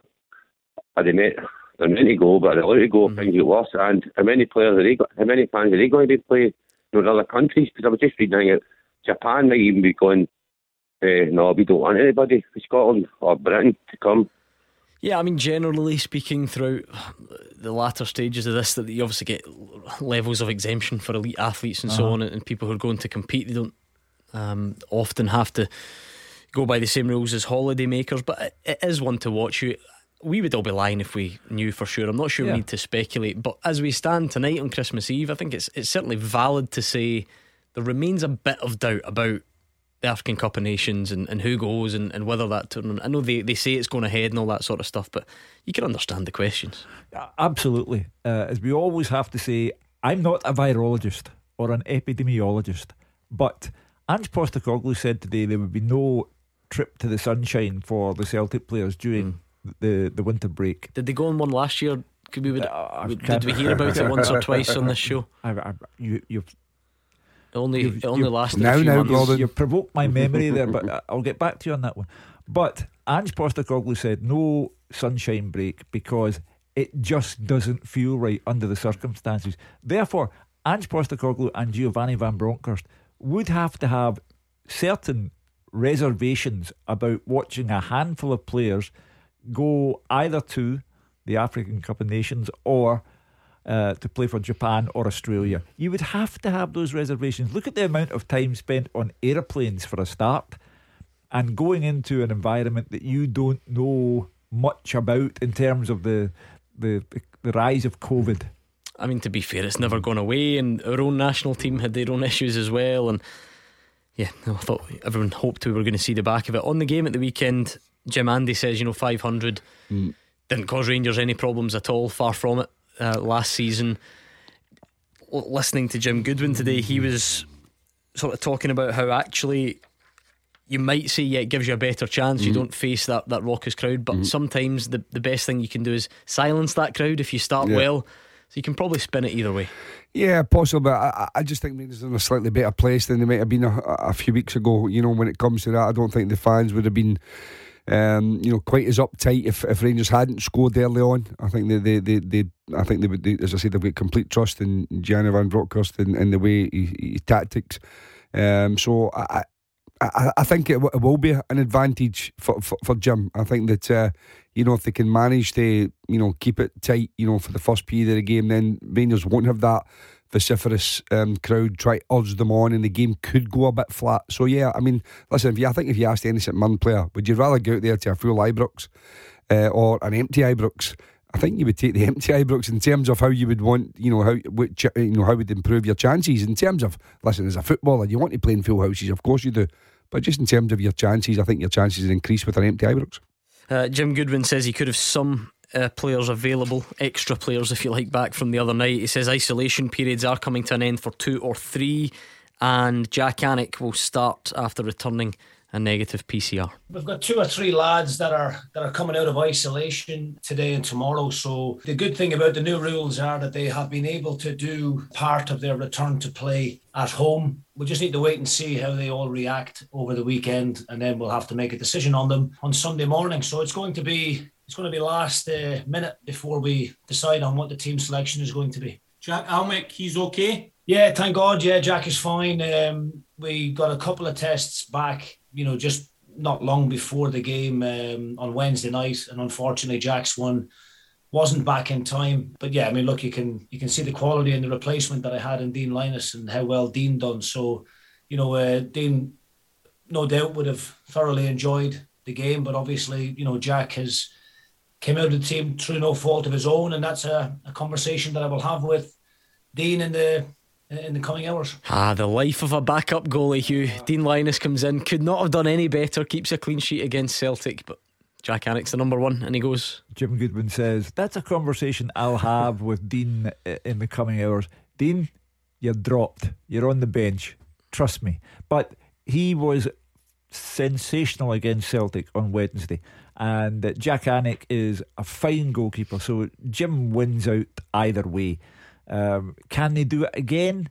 are they meant, they're meant to go, but they're allowed to go, mm-hmm. things get worse. And how many players are they got? How many fans are they going to be playing in other countries? Because I was just reading out, Japan might even be going, eh, no, we don't want anybody from Scotland or Britain to come. Yeah, I mean, generally speaking, throughout the latter stages of this, that you obviously get levels of exemption for elite athletes and uh-huh. so on, and people who are going to compete, they don't um, often have to go by the same rules as holiday makers. But it, it is one to watch. You, we would all be lying if we knew for sure. I'm not sure yeah. we need to speculate. But as we stand tonight on Christmas Eve, I think it's it's certainly valid to say there remains a bit of doubt about the African Cup of Nations and, and who goes and, and whether that tournament. I know they, they say it's going ahead and all that sort of stuff, but you can understand the questions. Absolutely. Uh, as we always have to say, I'm not a virologist or an epidemiologist, but Ange Postecoglou said today there would be no trip to the sunshine for the Celtic players during mm. the, the winter break. Did they go on one last year? Could we, would, uh, did we hear about it once or twice on this show? I, I, you, you've Only, you've, only you've, lasted now, a few now, months. Gordon. You've provoked my memory there, but I'll get back to you on that one. But Ange Postecoglou said no sunshine break because it just doesn't feel right under the circumstances. Therefore, Ange Postecoglou and Giovanni van Bronckhorst would have to have certain reservations about watching a handful of players go either to the African Cup of Nations or Uh, to play for Japan or Australia. You would have to have those reservations. Look at the amount of time spent on aeroplanes for a start, and going into an environment that you don't know much about in terms of the the, the rise of COVID. I mean, to be fair, it's never gone away, and our own national team had their own issues as well. And yeah, no, I thought everyone hoped we were going to see the back of it. On the game at the weekend, Jim, Andy says, you know, five hundred mm. didn't cause Rangers any problems at all, far from it. Uh, last season, L- listening to Jim Goodwin today, he was sort of talking about how actually you might say, yeah, it gives you a better chance, mm-hmm. you don't face that, that raucous crowd, but mm-hmm. sometimes the, the best thing you can do is silence that crowd if you start yeah. well. So you can probably spin it either way. Yeah, possibly. I, I just think Rangers are in a slightly better place than they might have been a, a few weeks ago. You know, when it comes to that, I don't think the fans would have been um, you know, quite as uptight if, if Rangers hadn't scored early on. I think they, they, they, they I think they would, they, as I said, they've got complete trust in Giovanni van Bronckhorst and, and the way he, he tactics. Um, so I, I, I think it, w- it will be an advantage for, for, for Jim. I think that uh, you know, if they can manage to, you know, keep it tight, you know, for the first period of the game, then Rangers won't have that vociferous um, crowd try to urge them on, and the game could go a bit flat. So yeah, I mean, listen, if you, I think if you asked any St Mirren player, would you rather go out there to a full Ibrox uh, or an empty Ibrox? I think you would take the empty Ibrox in terms of how you would want, you know, how which, you know, how would improve your chances in terms of, listen, as a footballer, you want to play in full houses, of course you do, but just in terms of your chances, I think your chances increase with an empty Ibrox. Uh, Jim Goodwin says he could have some uh, players available, extra players if you like, back from the other night. He says isolation periods are coming to an end for two or three, and Jack Hanick will start after returning a negative P C R. We've got two or three lads that are that are coming out of isolation today and tomorrow. So the good thing about the new rules are that they have been able to do part of their return to play at home. We just need to wait and see how they all react over the weekend, and then we'll have to make a decision on them on Sunday morning. So it's going to be it's going to be last uh, minute before we decide on what the team selection is going to be. Jack Almick, he's okay. Yeah, thank God. Yeah, Jack is fine. Um, we got a couple of tests back, you know, just not long before the game um, on Wednesday night, and unfortunately Jack's one wasn't back in time. But yeah, I mean, look, you can you can see the quality and the replacement that I had in Dean Lyness and how well Dean done. So, you know, uh, Dean, no doubt, would have thoroughly enjoyed the game. But obviously, you know, Jack has came out of the team through no fault of his own, and that's a, a conversation that I will have with Dean in the in the coming hours. Ah, the life of a backup goalie, Hugh. Yeah. Dean Lyness comes in, could not have done any better, keeps a clean sheet against Celtic, but Jack Hanick's the number one, and he goes. Jim Goodwin says, that's a conversation I'll have with Dean in the coming hours. Dean, you're dropped. You're on the bench. Trust me. But he was sensational against Celtic on Wednesday, and Jack Hanick is a fine goalkeeper, so Jim wins out either way. Um, can they do it again?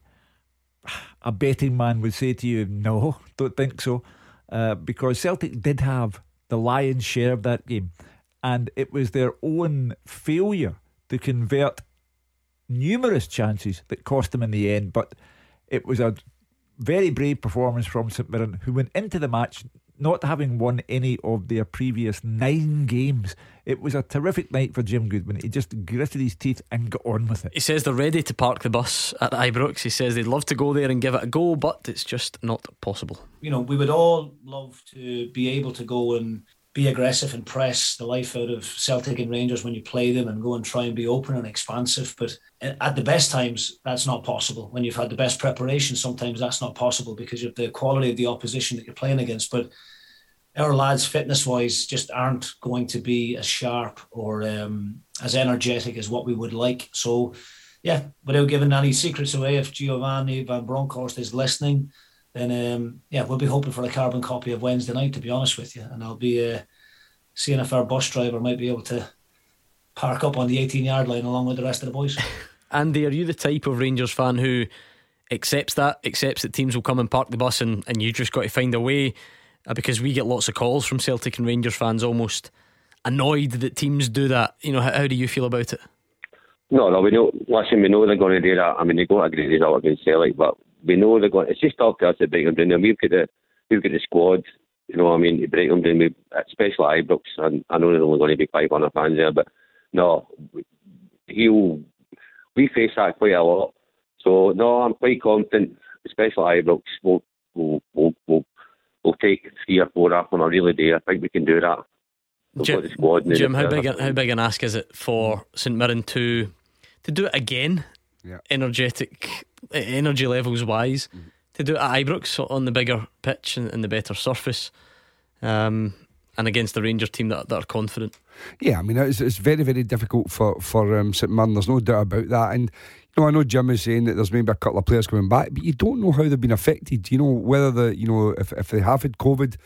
A betting man would say to you, no, don't think so, uh, because Celtic did have the lion's share of that game, and it was their own failure to convert numerous chances that cost them in the end. But it was a very brave performance from St Mirren, who went into the match not having won any of their previous nine games. It was a terrific night for Jim Goodwin. He just gritted his teeth and got on with it. He says they're ready to park the bus at Ibrox. He says they'd love to go there and give it a go, but it's just not possible. You know, we would all love to be able to go and be aggressive and press the life out of Celtic and Rangers when you play them, and go and try and be open and expansive. But at the best times, that's not possible. When you've had the best preparation, sometimes that's not possible because of the quality of the opposition that you're playing against. But our lads, fitness-wise, just aren't going to be as sharp or um, as energetic as what we would like. So, yeah, without giving any secrets away, if Giovanni van Bronckhorst is listening, then um, yeah, we'll be hoping for a carbon copy of Wednesday night, to be honest with you. And I'll be uh, seeing if our bus driver might be able to park up on the eighteen-yard line along with the rest of the boys. Andy, are you the type of Rangers fan who accepts that, accepts that teams will come and park the bus, and, and you just got to find a way? Uh, because we get lots of calls from Celtic and Rangers fans almost annoyed that teams do that. You know, how, how do you feel about it? No, no, we know. Listen, we know they're going to do that. I mean, they got a great result against Celtic, but we know they're going. It's just up to us to break them down. And we've got the we've got the squad. You know what I mean? To break them down, we, especially Ibrox. I, I know there's only going to be five hundred fans there, but no, he'll. We face that quite a lot. So no, I'm quite confident. Especially Ibrox, we'll we'll we'll we'll, we'll take three or four up on a really day. I think we can do that. We've Jim, got the squad now. Jim, how big how big an ask is it for St Mirren to to do it again? Yeah. Energetic. Energy levels wise, to do it at Ibrox on the bigger pitch and, and the better surface, um, and against the Rangers team that, that are confident. Yeah, I mean it's, it's very very difficult for for um, St Mirren. There's no doubt about that. And No, I know Jim is saying that there's maybe a couple of players coming back, but you don't know how they've been affected. You know, whether the, you know, if, if they have had COVID,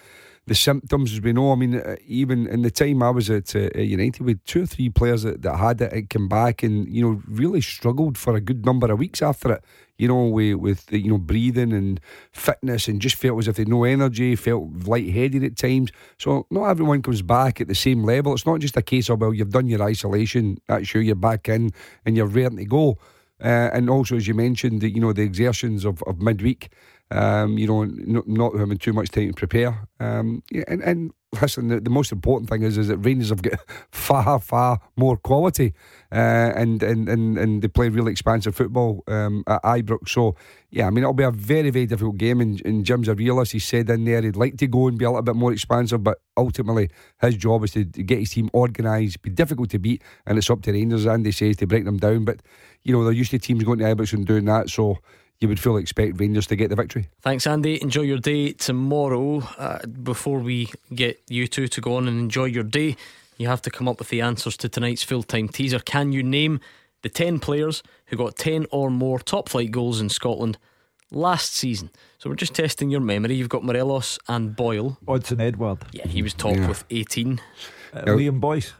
the symptoms, as we know. I mean, uh, even in the time I was at uh, United, with two or three players that, that had it, it came back and, you know, really struggled for a good number of weeks after it. You know, with, with you know, breathing and fitness, and just felt as if they had no energy, felt lightheaded at times. So not everyone comes back at the same level. It's not just a case of, well, you've done your isolation, that's sure you're back in and you're raring to go. Uh, and also, as you mentioned, you know, the exertions of, of midweek, um, you know, n- not having too much time to prepare. Um, and, and listen, the, the most important thing is is that Rangers have got far, far more quality, uh, and, and, and, and they play really expansive football um, at Ibrox. So, yeah, I mean, it'll be a very, very difficult game. And, and Jim's a realist. He said in there he'd like to go and be a little bit more expansive, but ultimately his job is to, to get his team organised, be difficult to beat, and it's up to Rangers, Andy says, to break them down. But you know, they're used to teams going to Ibrox and doing that, so you would fully expect Rangers to get the victory. Thanks, Andy. Enjoy your day tomorrow. Uh, before we get you two to go on and enjoy your day, you have to come up with the answers to tonight's full-time teaser. Can you name the ten players who got ten or more top-flight goals in Scotland last season? So we're just testing your memory. You've got Morelos and Boyle. Odson Edward. Yeah, he was top yeah. with eighteen. Uh, no. Liam Boyce.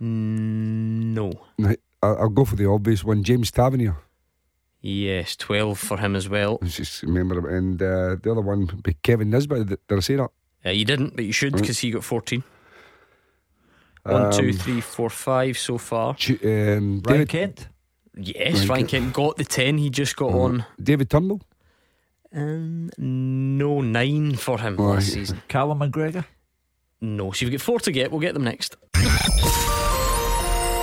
No. I'll go for the obvious one. James Tavernier. Yes, twelve for him as well. I just remember. And uh, the other one would be Kevin Nisbet. Did I say that? Uh, you didn't, but you should, because he got fourteen. Um, One, two, three, four, five so far. Um, Ryan David Kent. Yes, Ryan, Ryan Kent. Kent got the ten. He just got uh, on. David Turnbull. Um, no, nine for him oh, last season. Callum McGregor. No, so you've got four to get. We'll get them next.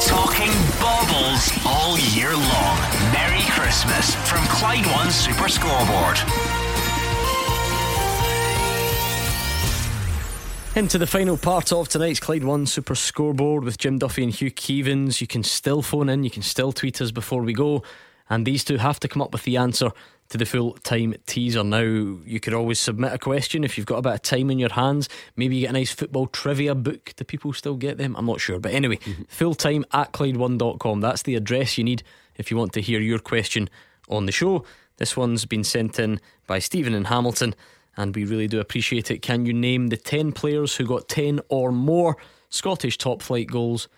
Talking baubles all year long. Merry Christmas from Clyde One Super Scoreboard. Into the final part of tonight's Clyde One Super Scoreboard with Jim Duffy and Hugh Keevans. You can still phone in, you can still tweet us before we go, and these two have to come up with the answer to the full time teaser. Now, you could always submit a question if you've got a bit of time in your hands. Maybe you get a nice football trivia book. Do people still get them? I'm not sure. But anyway, mm-hmm. fulltime at Clyde one dot com. That's the address you need if you want to hear your question on the show. This one's been sent in by Stephen in Hamilton, and we really do appreciate it. Can you name the ten players who got ten or more Scottish top flight goals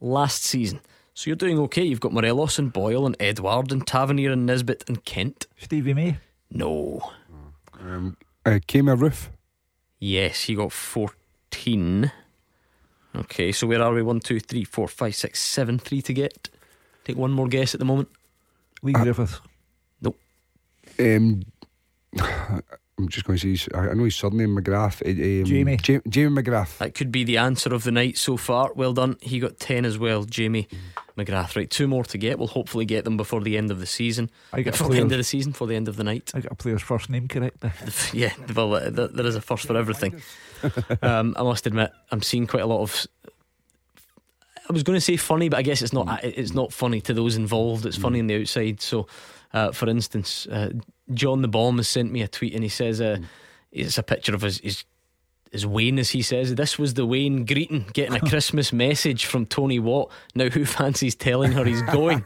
last season? So you're doing okay. You've got Morelos and Boyle and Edward and Tavernier and Nisbet and Kent. Stevie May? No. um, uh, Kema Roof? Yes, he got fourteen. Okay, so where are we? one, two, three, four, five, six, seven. Three to get. Take one more guess at the moment. Lee uh, Griffiths? Nope. um, I'm just going to say, I know his surname, McGrath. um, Jamie J- Jamie McGrath. That could be the answer of the night so far. Well done, he got ten as well, Jamie mm. McGrath. Right, two more to get. We'll hopefully get them before the end of the season. I got Before the end of the season, before the end of the night. I got a player's first name correct. Yeah, well, there, there is a first for everything. um, I must admit, I'm seeing quite a lot of, I was going to say funny, but I guess it's not mm. It's not funny to those involved. It's mm. funny on the outside. So uh, for instance, uh, John the Bomb has sent me a tweet, and he says uh, mm. it's a picture of his, his His Wayne, as he says. This was the Wayne greeting, getting a Christmas message from Tony Watt. Now who fancies telling her he's going?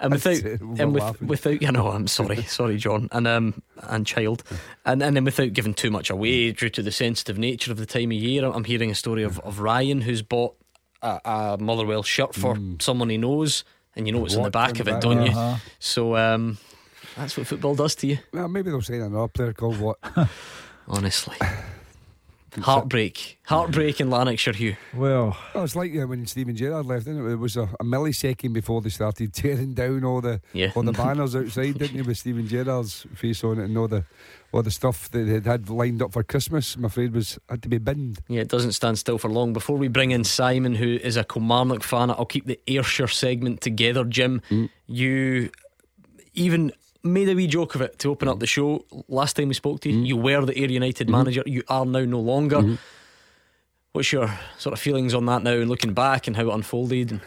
And without and with, without you know, I'm sorry, sorry John, and um and child, and and then without giving too much away due to the sensitive nature of the time of year, I'm hearing a story of, of Ryan who's bought a, a Motherwell shirt for mm. someone he knows, and you know what's in the back of it, back, don't you? Uh-huh. So um, that's what football does to you. Well, maybe they'll sign another player called Watt. Honestly. Heartbreak Heartbreak in Lanarkshire, Hugh. Well, well it's like when Stephen Gerrard left, didn't it? It was a, a millisecond before they started tearing down all the yeah. all the banners outside, didn't it, with Stephen Gerrard's face on it, and all the all the stuff that they'd had lined up for Christmas, I'm afraid, was had to be binned. Yeah, it doesn't stand still for long. Before we bring in Simon, who is a Kilmarnock fan, I'll keep the Ayrshire segment together. Jim, mm. you even made a wee joke of it to open up the show last time we spoke to you. Mm. You were the Ayr United mm-hmm. manager. You are now no longer. Mm-hmm. What's your sort of feelings on that now, and looking back and how it unfolded?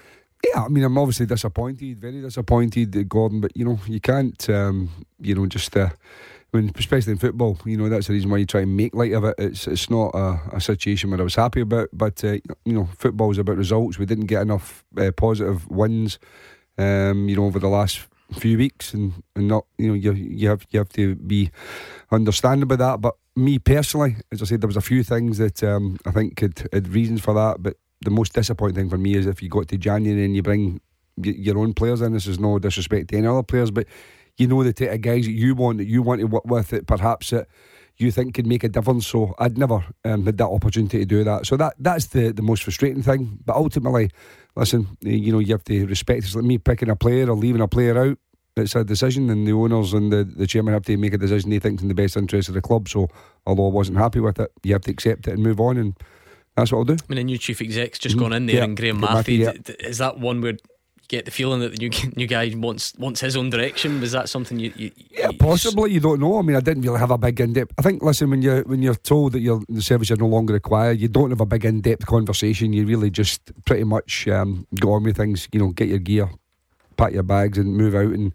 Yeah, I mean, I'm obviously disappointed, very disappointed, Gordon. But you know, you can't, um, you know, just uh, when, especially in football, you know, that's the reason why you try and make light of it. It's it's not a, a situation where I was happy about, but uh, you know, football is about results. We didn't get enough uh, positive wins, um, you know, over the last few weeks, and, and not, you know, you you have you have to be understanding about that. But me personally, as I said, there was a few things that um, I think could had reasons for that. But the most disappointing thing for me is if you got to January and you bring y- your own players in. This is no disrespect to any other players, but you know the type of guys that you want that you want to work with that perhaps it, you think could make a difference. So I'd never um, had that opportunity to do that. So that that's the, the most frustrating thing. But ultimately, listen, you know, you have to respect. It's like me picking a player or leaving a player out. It's a decision, and the owners and the, the chairman have to make a decision they think is in the best interest of the club. So although I wasn't happy with it, you have to accept it and move on, and that's what I'll do. I mean, the new chief exec's just mm-hmm. gone in there, yeah, and Graham Matthew, yeah. Is that one where get the feeling that the new new guy wants wants his own direction? Was that something you, you, you yeah possibly you don't know? I mean, I didn't really have a big in depth. I think listen, when you when you're told that your the service are no longer required, you don't have a big in depth conversation. You really just pretty much um, go on with things. You know, get your gear, pack your bags, and move out. And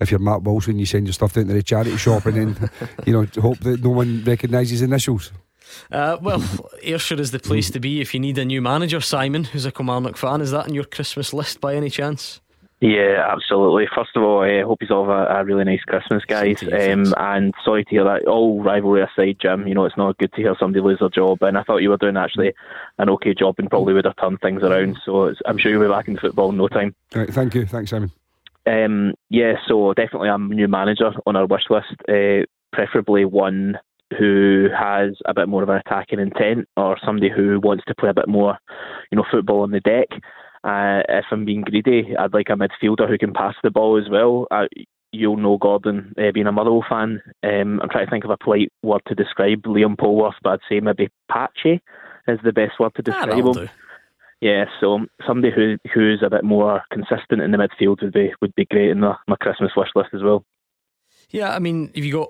if you're Matt Wilson, you send your stuff down to the charity shop, and then you know hope that no one recognises initials. Uh, well, Ayrshire is the place to be if you need a new manager. Simon, who's a Kilmarnock fan, is that on your Christmas list by any chance? Yeah, absolutely. First of all, I hope you all have a, a really nice Christmas, guys. Um, and sorry to hear that. All rivalry aside, Jim, you know, it's not good to hear somebody lose their job. And I thought you were doing actually an okay job and probably would have turned things around. So it's, I'm sure you'll be back in football in no time. All right, thank you. Thanks, Simon. Um, yeah, so definitely I'm a new manager on our wish list. Uh, preferably one who has a bit more of an attacking intent, or somebody who wants to play a bit more, you know, football on the deck. Uh, if I'm being greedy, I'd like a midfielder who can pass the ball as well. Uh, you'll know Gordon uh, being a Motherwell fan. Um, I'm trying to think of a polite word to describe Liam Polworth, but I'd say maybe patchy is the best word to describe him. Do. Yeah, so somebody who who's a bit more consistent in the midfield would be would be great in the, my Christmas wish list as well. Yeah, I mean, if you got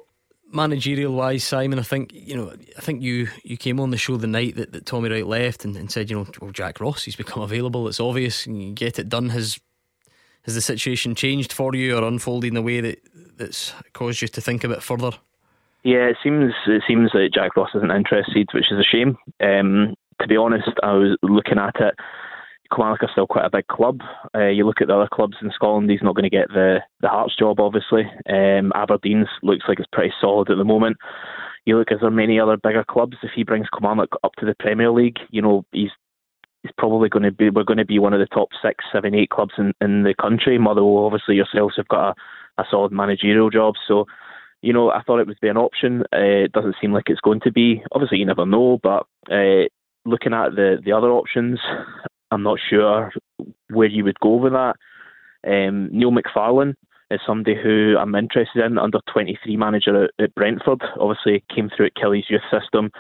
managerial wise, Simon, I think you know. I think you, you came on the show the night that, that Tommy Wright left and, and said, you know, well, Jack Ross, he's become available. It's obvious, and you get it done. Has has the situation changed for you or unfolded in a way that that's caused you to think a bit further? Yeah, it seems it seems that Jack Ross isn't interested, which is a shame. Um, to be honest, I was looking at it. Kilmarnock are still quite a big club. Uh, you look at the other clubs in Scotland, he's not going to get the, the Hearts job, obviously. Um, Aberdeen's looks like it's pretty solid at the moment. You look, is there many other bigger clubs? If he brings Kilmarnock up to the Premier League, you know, he's he's probably going to be, we're going to be one of the top six, seven, eight clubs in, in the country. Motherwell, obviously, yourselves have got a, a solid managerial job. So, you know, I thought it would be an option. Uh, it doesn't seem like it's going to be. Obviously, you never know, but uh, looking at the, the other options, I'm not sure where you would go with that. Um, Neil McFarlane is somebody who I'm interested in, under twenty-three manager at, at Brentford. Obviously came through at Kelly's youth system,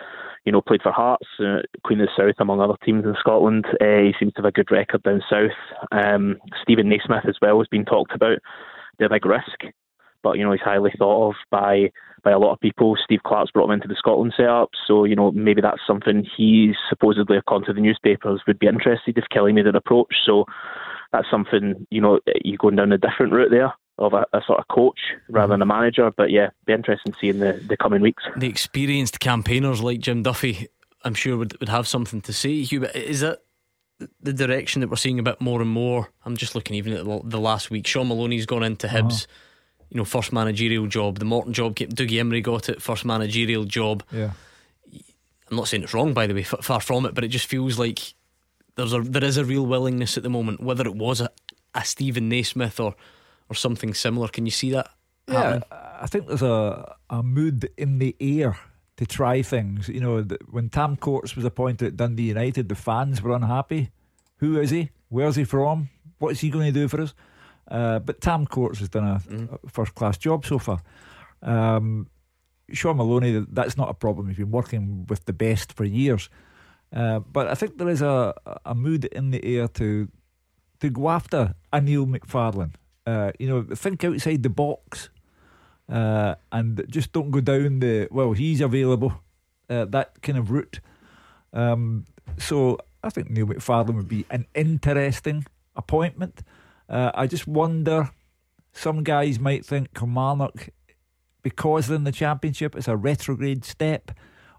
you know, played for Hearts, uh, Queen of the South, among other teams in Scotland. Uh, he seems to have a good record down south. Um, Stephen Naismith as well has been talked about. They're a big risk, but, you know, he's highly thought of by, by a lot of people. Steve Clark's brought him into the Scotland setup, so, you know, maybe that's something he's supposedly, according to the newspapers, would be interested if Kelly made an approach. So that's something, you know, you're going down a different route there of a, a sort of coach rather than a manager. But yeah, be interesting to see in the, the coming weeks. The experienced campaigners like Jim Duffy, I'm sure, would, would have something to say. Hugh, is that the direction that we're seeing a bit more and more? I'm just looking even at the last week. Sean Maloney's gone into Hibs. Oh. You know, first managerial job. The Morton job, Dougie Emery got it, first managerial job. Yeah, I'm not saying it's wrong, by the way, f- far from it, but it just feels like there's a there is a real willingness at the moment. Whether it was a, a Stephen Naismith or or something similar, can you see that happening? Yeah, I think there's a a mood in the air to try things. You know, when Tam Courts was appointed at Dundee United, the fans were unhappy. Who is he? Where's he from? What is he going to do for us? Uh, but Tam Courts has done a, mm. a first class job so far. um, Sean Maloney, that's not a problem. He's been working with the best for years. uh, But I think there is a, a mood in the air to to go after a Neil McFarlane. uh, You know, think outside the box, uh, and just don't go down the well he's available, uh, that kind of route. um, So I think Neil McFarlane would be an interesting appointment. Uh, I just wonder, some guys might think Kilmarnock, because they're in the Championship, it's a retrograde step.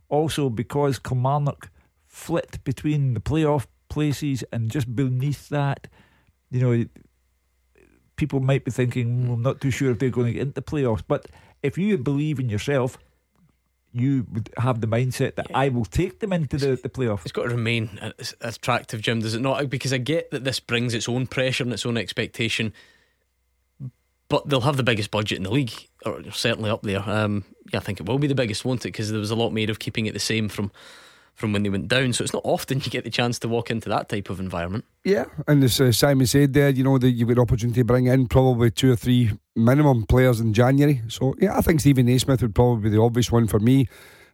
Also because Kilmarnock flit between the playoff places and just beneath that, you know, people might be thinking, mm, I'm not too sure if they're going to get into playoffs. But if you believe in yourself, you would have the mindset that, yeah, I will take them into the, the playoffs. It's got to remain attractive, Jim, does it not? Because I get that this brings its own pressure and its own expectation, but they'll have the biggest budget in the league, or certainly up there. um, Yeah, I think it will be the biggest, won't it? Because there was a lot made of keeping it the same from From when they went down. So it's not often you get the chance to walk into that type of environment. Yeah, and as uh, Simon said there, you know, that you've got the opportunity to bring in probably two or three minimum players in January. So yeah, I think Stephen Naismith would probably be the obvious one for me.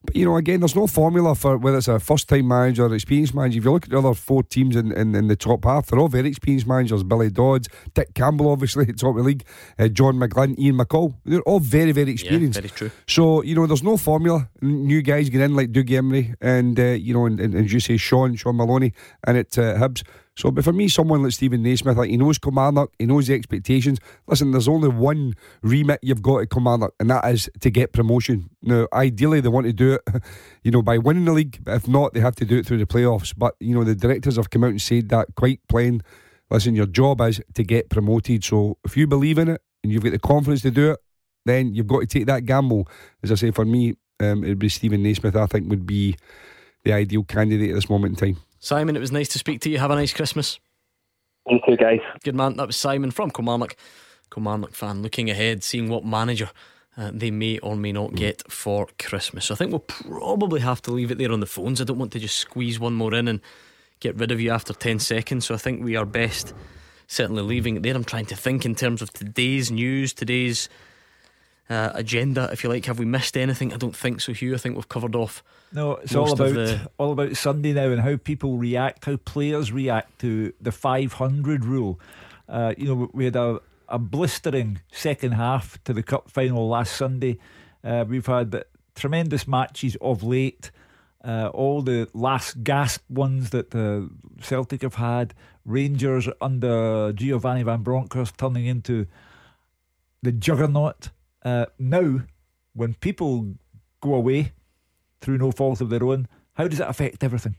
But you know, again, there's no formula for whether it's a first time manager or experienced manager. If you look at the other four teams in, in, in the top half, they're all very experienced managers. Billy Dodds, Dick Campbell, obviously at top of the league, uh, John McGlynn, Ian McCall, they're all very, very experienced. Yeah, very true. So you know, there's no formula. New guys get in like Dougie Emery and uh, you know, and, and, and as you say, Sean Sean Maloney and at uh, Hibs. So but for me, someone like Stephen Naismith, like, he knows Kilmarnock, he knows the expectations. Listen, there's only one remit you've got at Kilmarnock, and that is to get promotion. Now ideally they want to do it, you know, by winning the league, but if not, they have to do it through the playoffs. But you know, the directors have come out and said that quite plain. Listen, your job is to get promoted. So if you believe in it and you've got the confidence to do it, then you've got to take that gamble. As I say, for me, um, it would be Stephen Naismith, I think, would be the ideal candidate at this moment in time. Simon, it was nice to speak to you. Have a nice Christmas. You too, guys. Good man. That was Simon from Kilmarnock, Kilmarnock fan, looking ahead, seeing what manager uh, they may or may not get for Christmas. So I think we'll probably have to leave it there on the phones. I don't want to just squeeze one more in and get rid of you after ten seconds. So I think we are best certainly leaving it there. I'm trying to think in terms of today's news, today's Uh, agenda, if you like. Have we missed anything? I don't think so, Hugh. I think we've covered off. No, it's all about the... all about Sunday now and how people react, how players react to the five hundred rule. Uh, you know, we had a, a blistering second half to the cup final last Sunday. Uh, we've had tremendous matches of late. Uh, all the last gasp ones that uh, Celtic have had. Rangers under Giovanni van Bronckhorst turning into the juggernaut. Uh, now, when people go away through no fault of their own, how does it affect everything?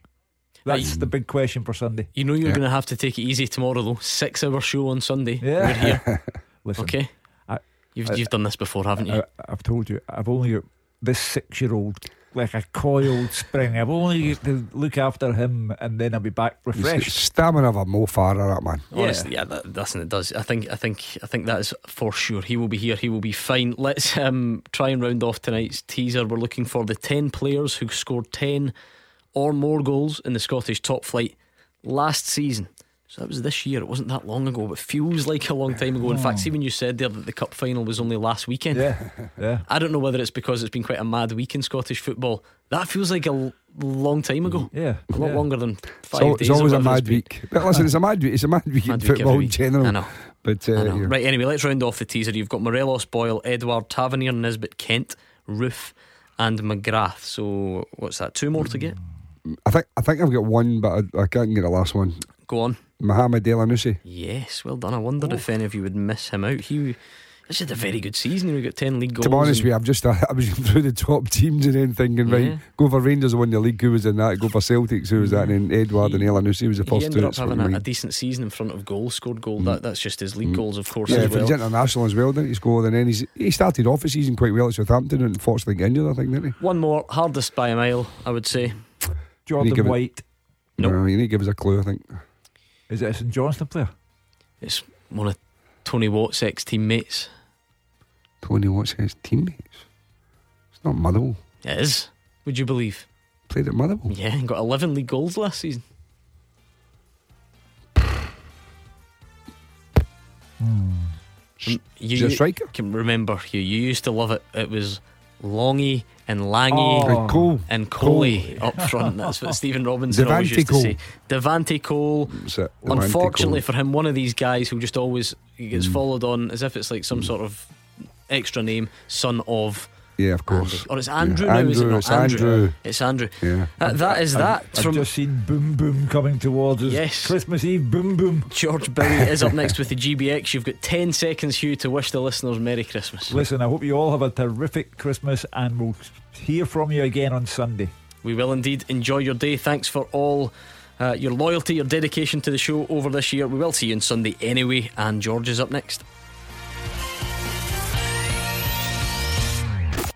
That's I, the big question for Sunday. You know, you're yeah. going to have to take it easy tomorrow, though. Six hour show on Sunday. Yeah. We're here. Listen, okay. I, you've I, you've done this before, haven't you? I, I've told you, I've only got this six year old like a coiled spring. I've only got to look after him, and then I'll be back refreshed. It's the stamina of a Mo Farah, that man. Honestly, yeah, yeah that, that's what it does. I think, I think, I think that is for sure. He will be here. He will be fine. Let's um, try and round off tonight's teaser. We're looking for the ten players who scored ten or more goals in the Scottish top flight last season. So that was this year. It wasn't that long ago, but feels like a long time ago. In fact, see when you said there that the cup final was only last weekend. Yeah, yeah. I don't know whether it's because it's been quite a mad week in Scottish football. That feels like a long time ago. Yeah, a lot yeah. longer than five so, days. It's always a mad week. But listen, it's a mad week. It's a mad week mad in week football in general. I know. But uh, I know. Right. Anyway, let's round off the teaser. You've got Morelos, Boyle, Edward, Tavernier, Nisbet, Kent, Roof, and McGrath. So what's that? Two more to get. I think I think I've got one, but I, I can't get the last one. Go on. Mohamed El Anoussi. Yes, well done. I wondered oh. if any of you would miss him out. He This is a very good season. We got ten league goals. To be honest with you, I've just, I was through the top teams and then thinking, yeah. right, go for Rangers who won the league, who was in that? Go for Celtics, who was that? And then Edward he, and El Anoussi was the first two. He ended two, up having a, a decent season in front of goal, scored goal. Mm. That, that's just his league mm. goals, of course. Yeah, as well. He's international as well, didn't he? Scored, and then he's, he started off the season quite well at Southampton and unfortunately got injured, I think, didn't he? One more, hardest by a mile, I would say. Jordan White. It, no, no, you need to give us a clue, I think. Is it a St Johnston player? It's one of Tony Watt's ex-teammates. Tony Watt's ex-teammates? It's not Motherwell. It is. Would you believe? Played at Motherwell? Yeah, and got eleven league goals last season. Hmm. You, is it a striker? Can remember, Hugh, you used to love it. It was Longy and Langy oh, Cole. and Coley Cole. up front. That's what Stephen Robinson Devante always used Cole. to say. Devante Cole. Devante Unfortunately Cole. for him, one of these guys who just always gets mm. followed on as if it's like some mm. sort of extra name, son of. Yeah, of course. Andrew. Or it's Andrew yeah. now, Andrew, is it not? It's Andrew. Andrew. It's Andrew. Yeah. Uh, that is that. I've, I've from... just seen Boom Boom coming towards us. Yes. Christmas Eve, Boom Boom. George Berry is up next with the G B X. You've got ten seconds, Hugh, to wish the listeners Merry Christmas. Listen, I hope you all have a terrific Christmas and we'll hear from you again on Sunday. We will indeed. Enjoy your day. Thanks for all uh, your loyalty, your dedication to the show over this year. We will see you on Sunday anyway, and George is up next.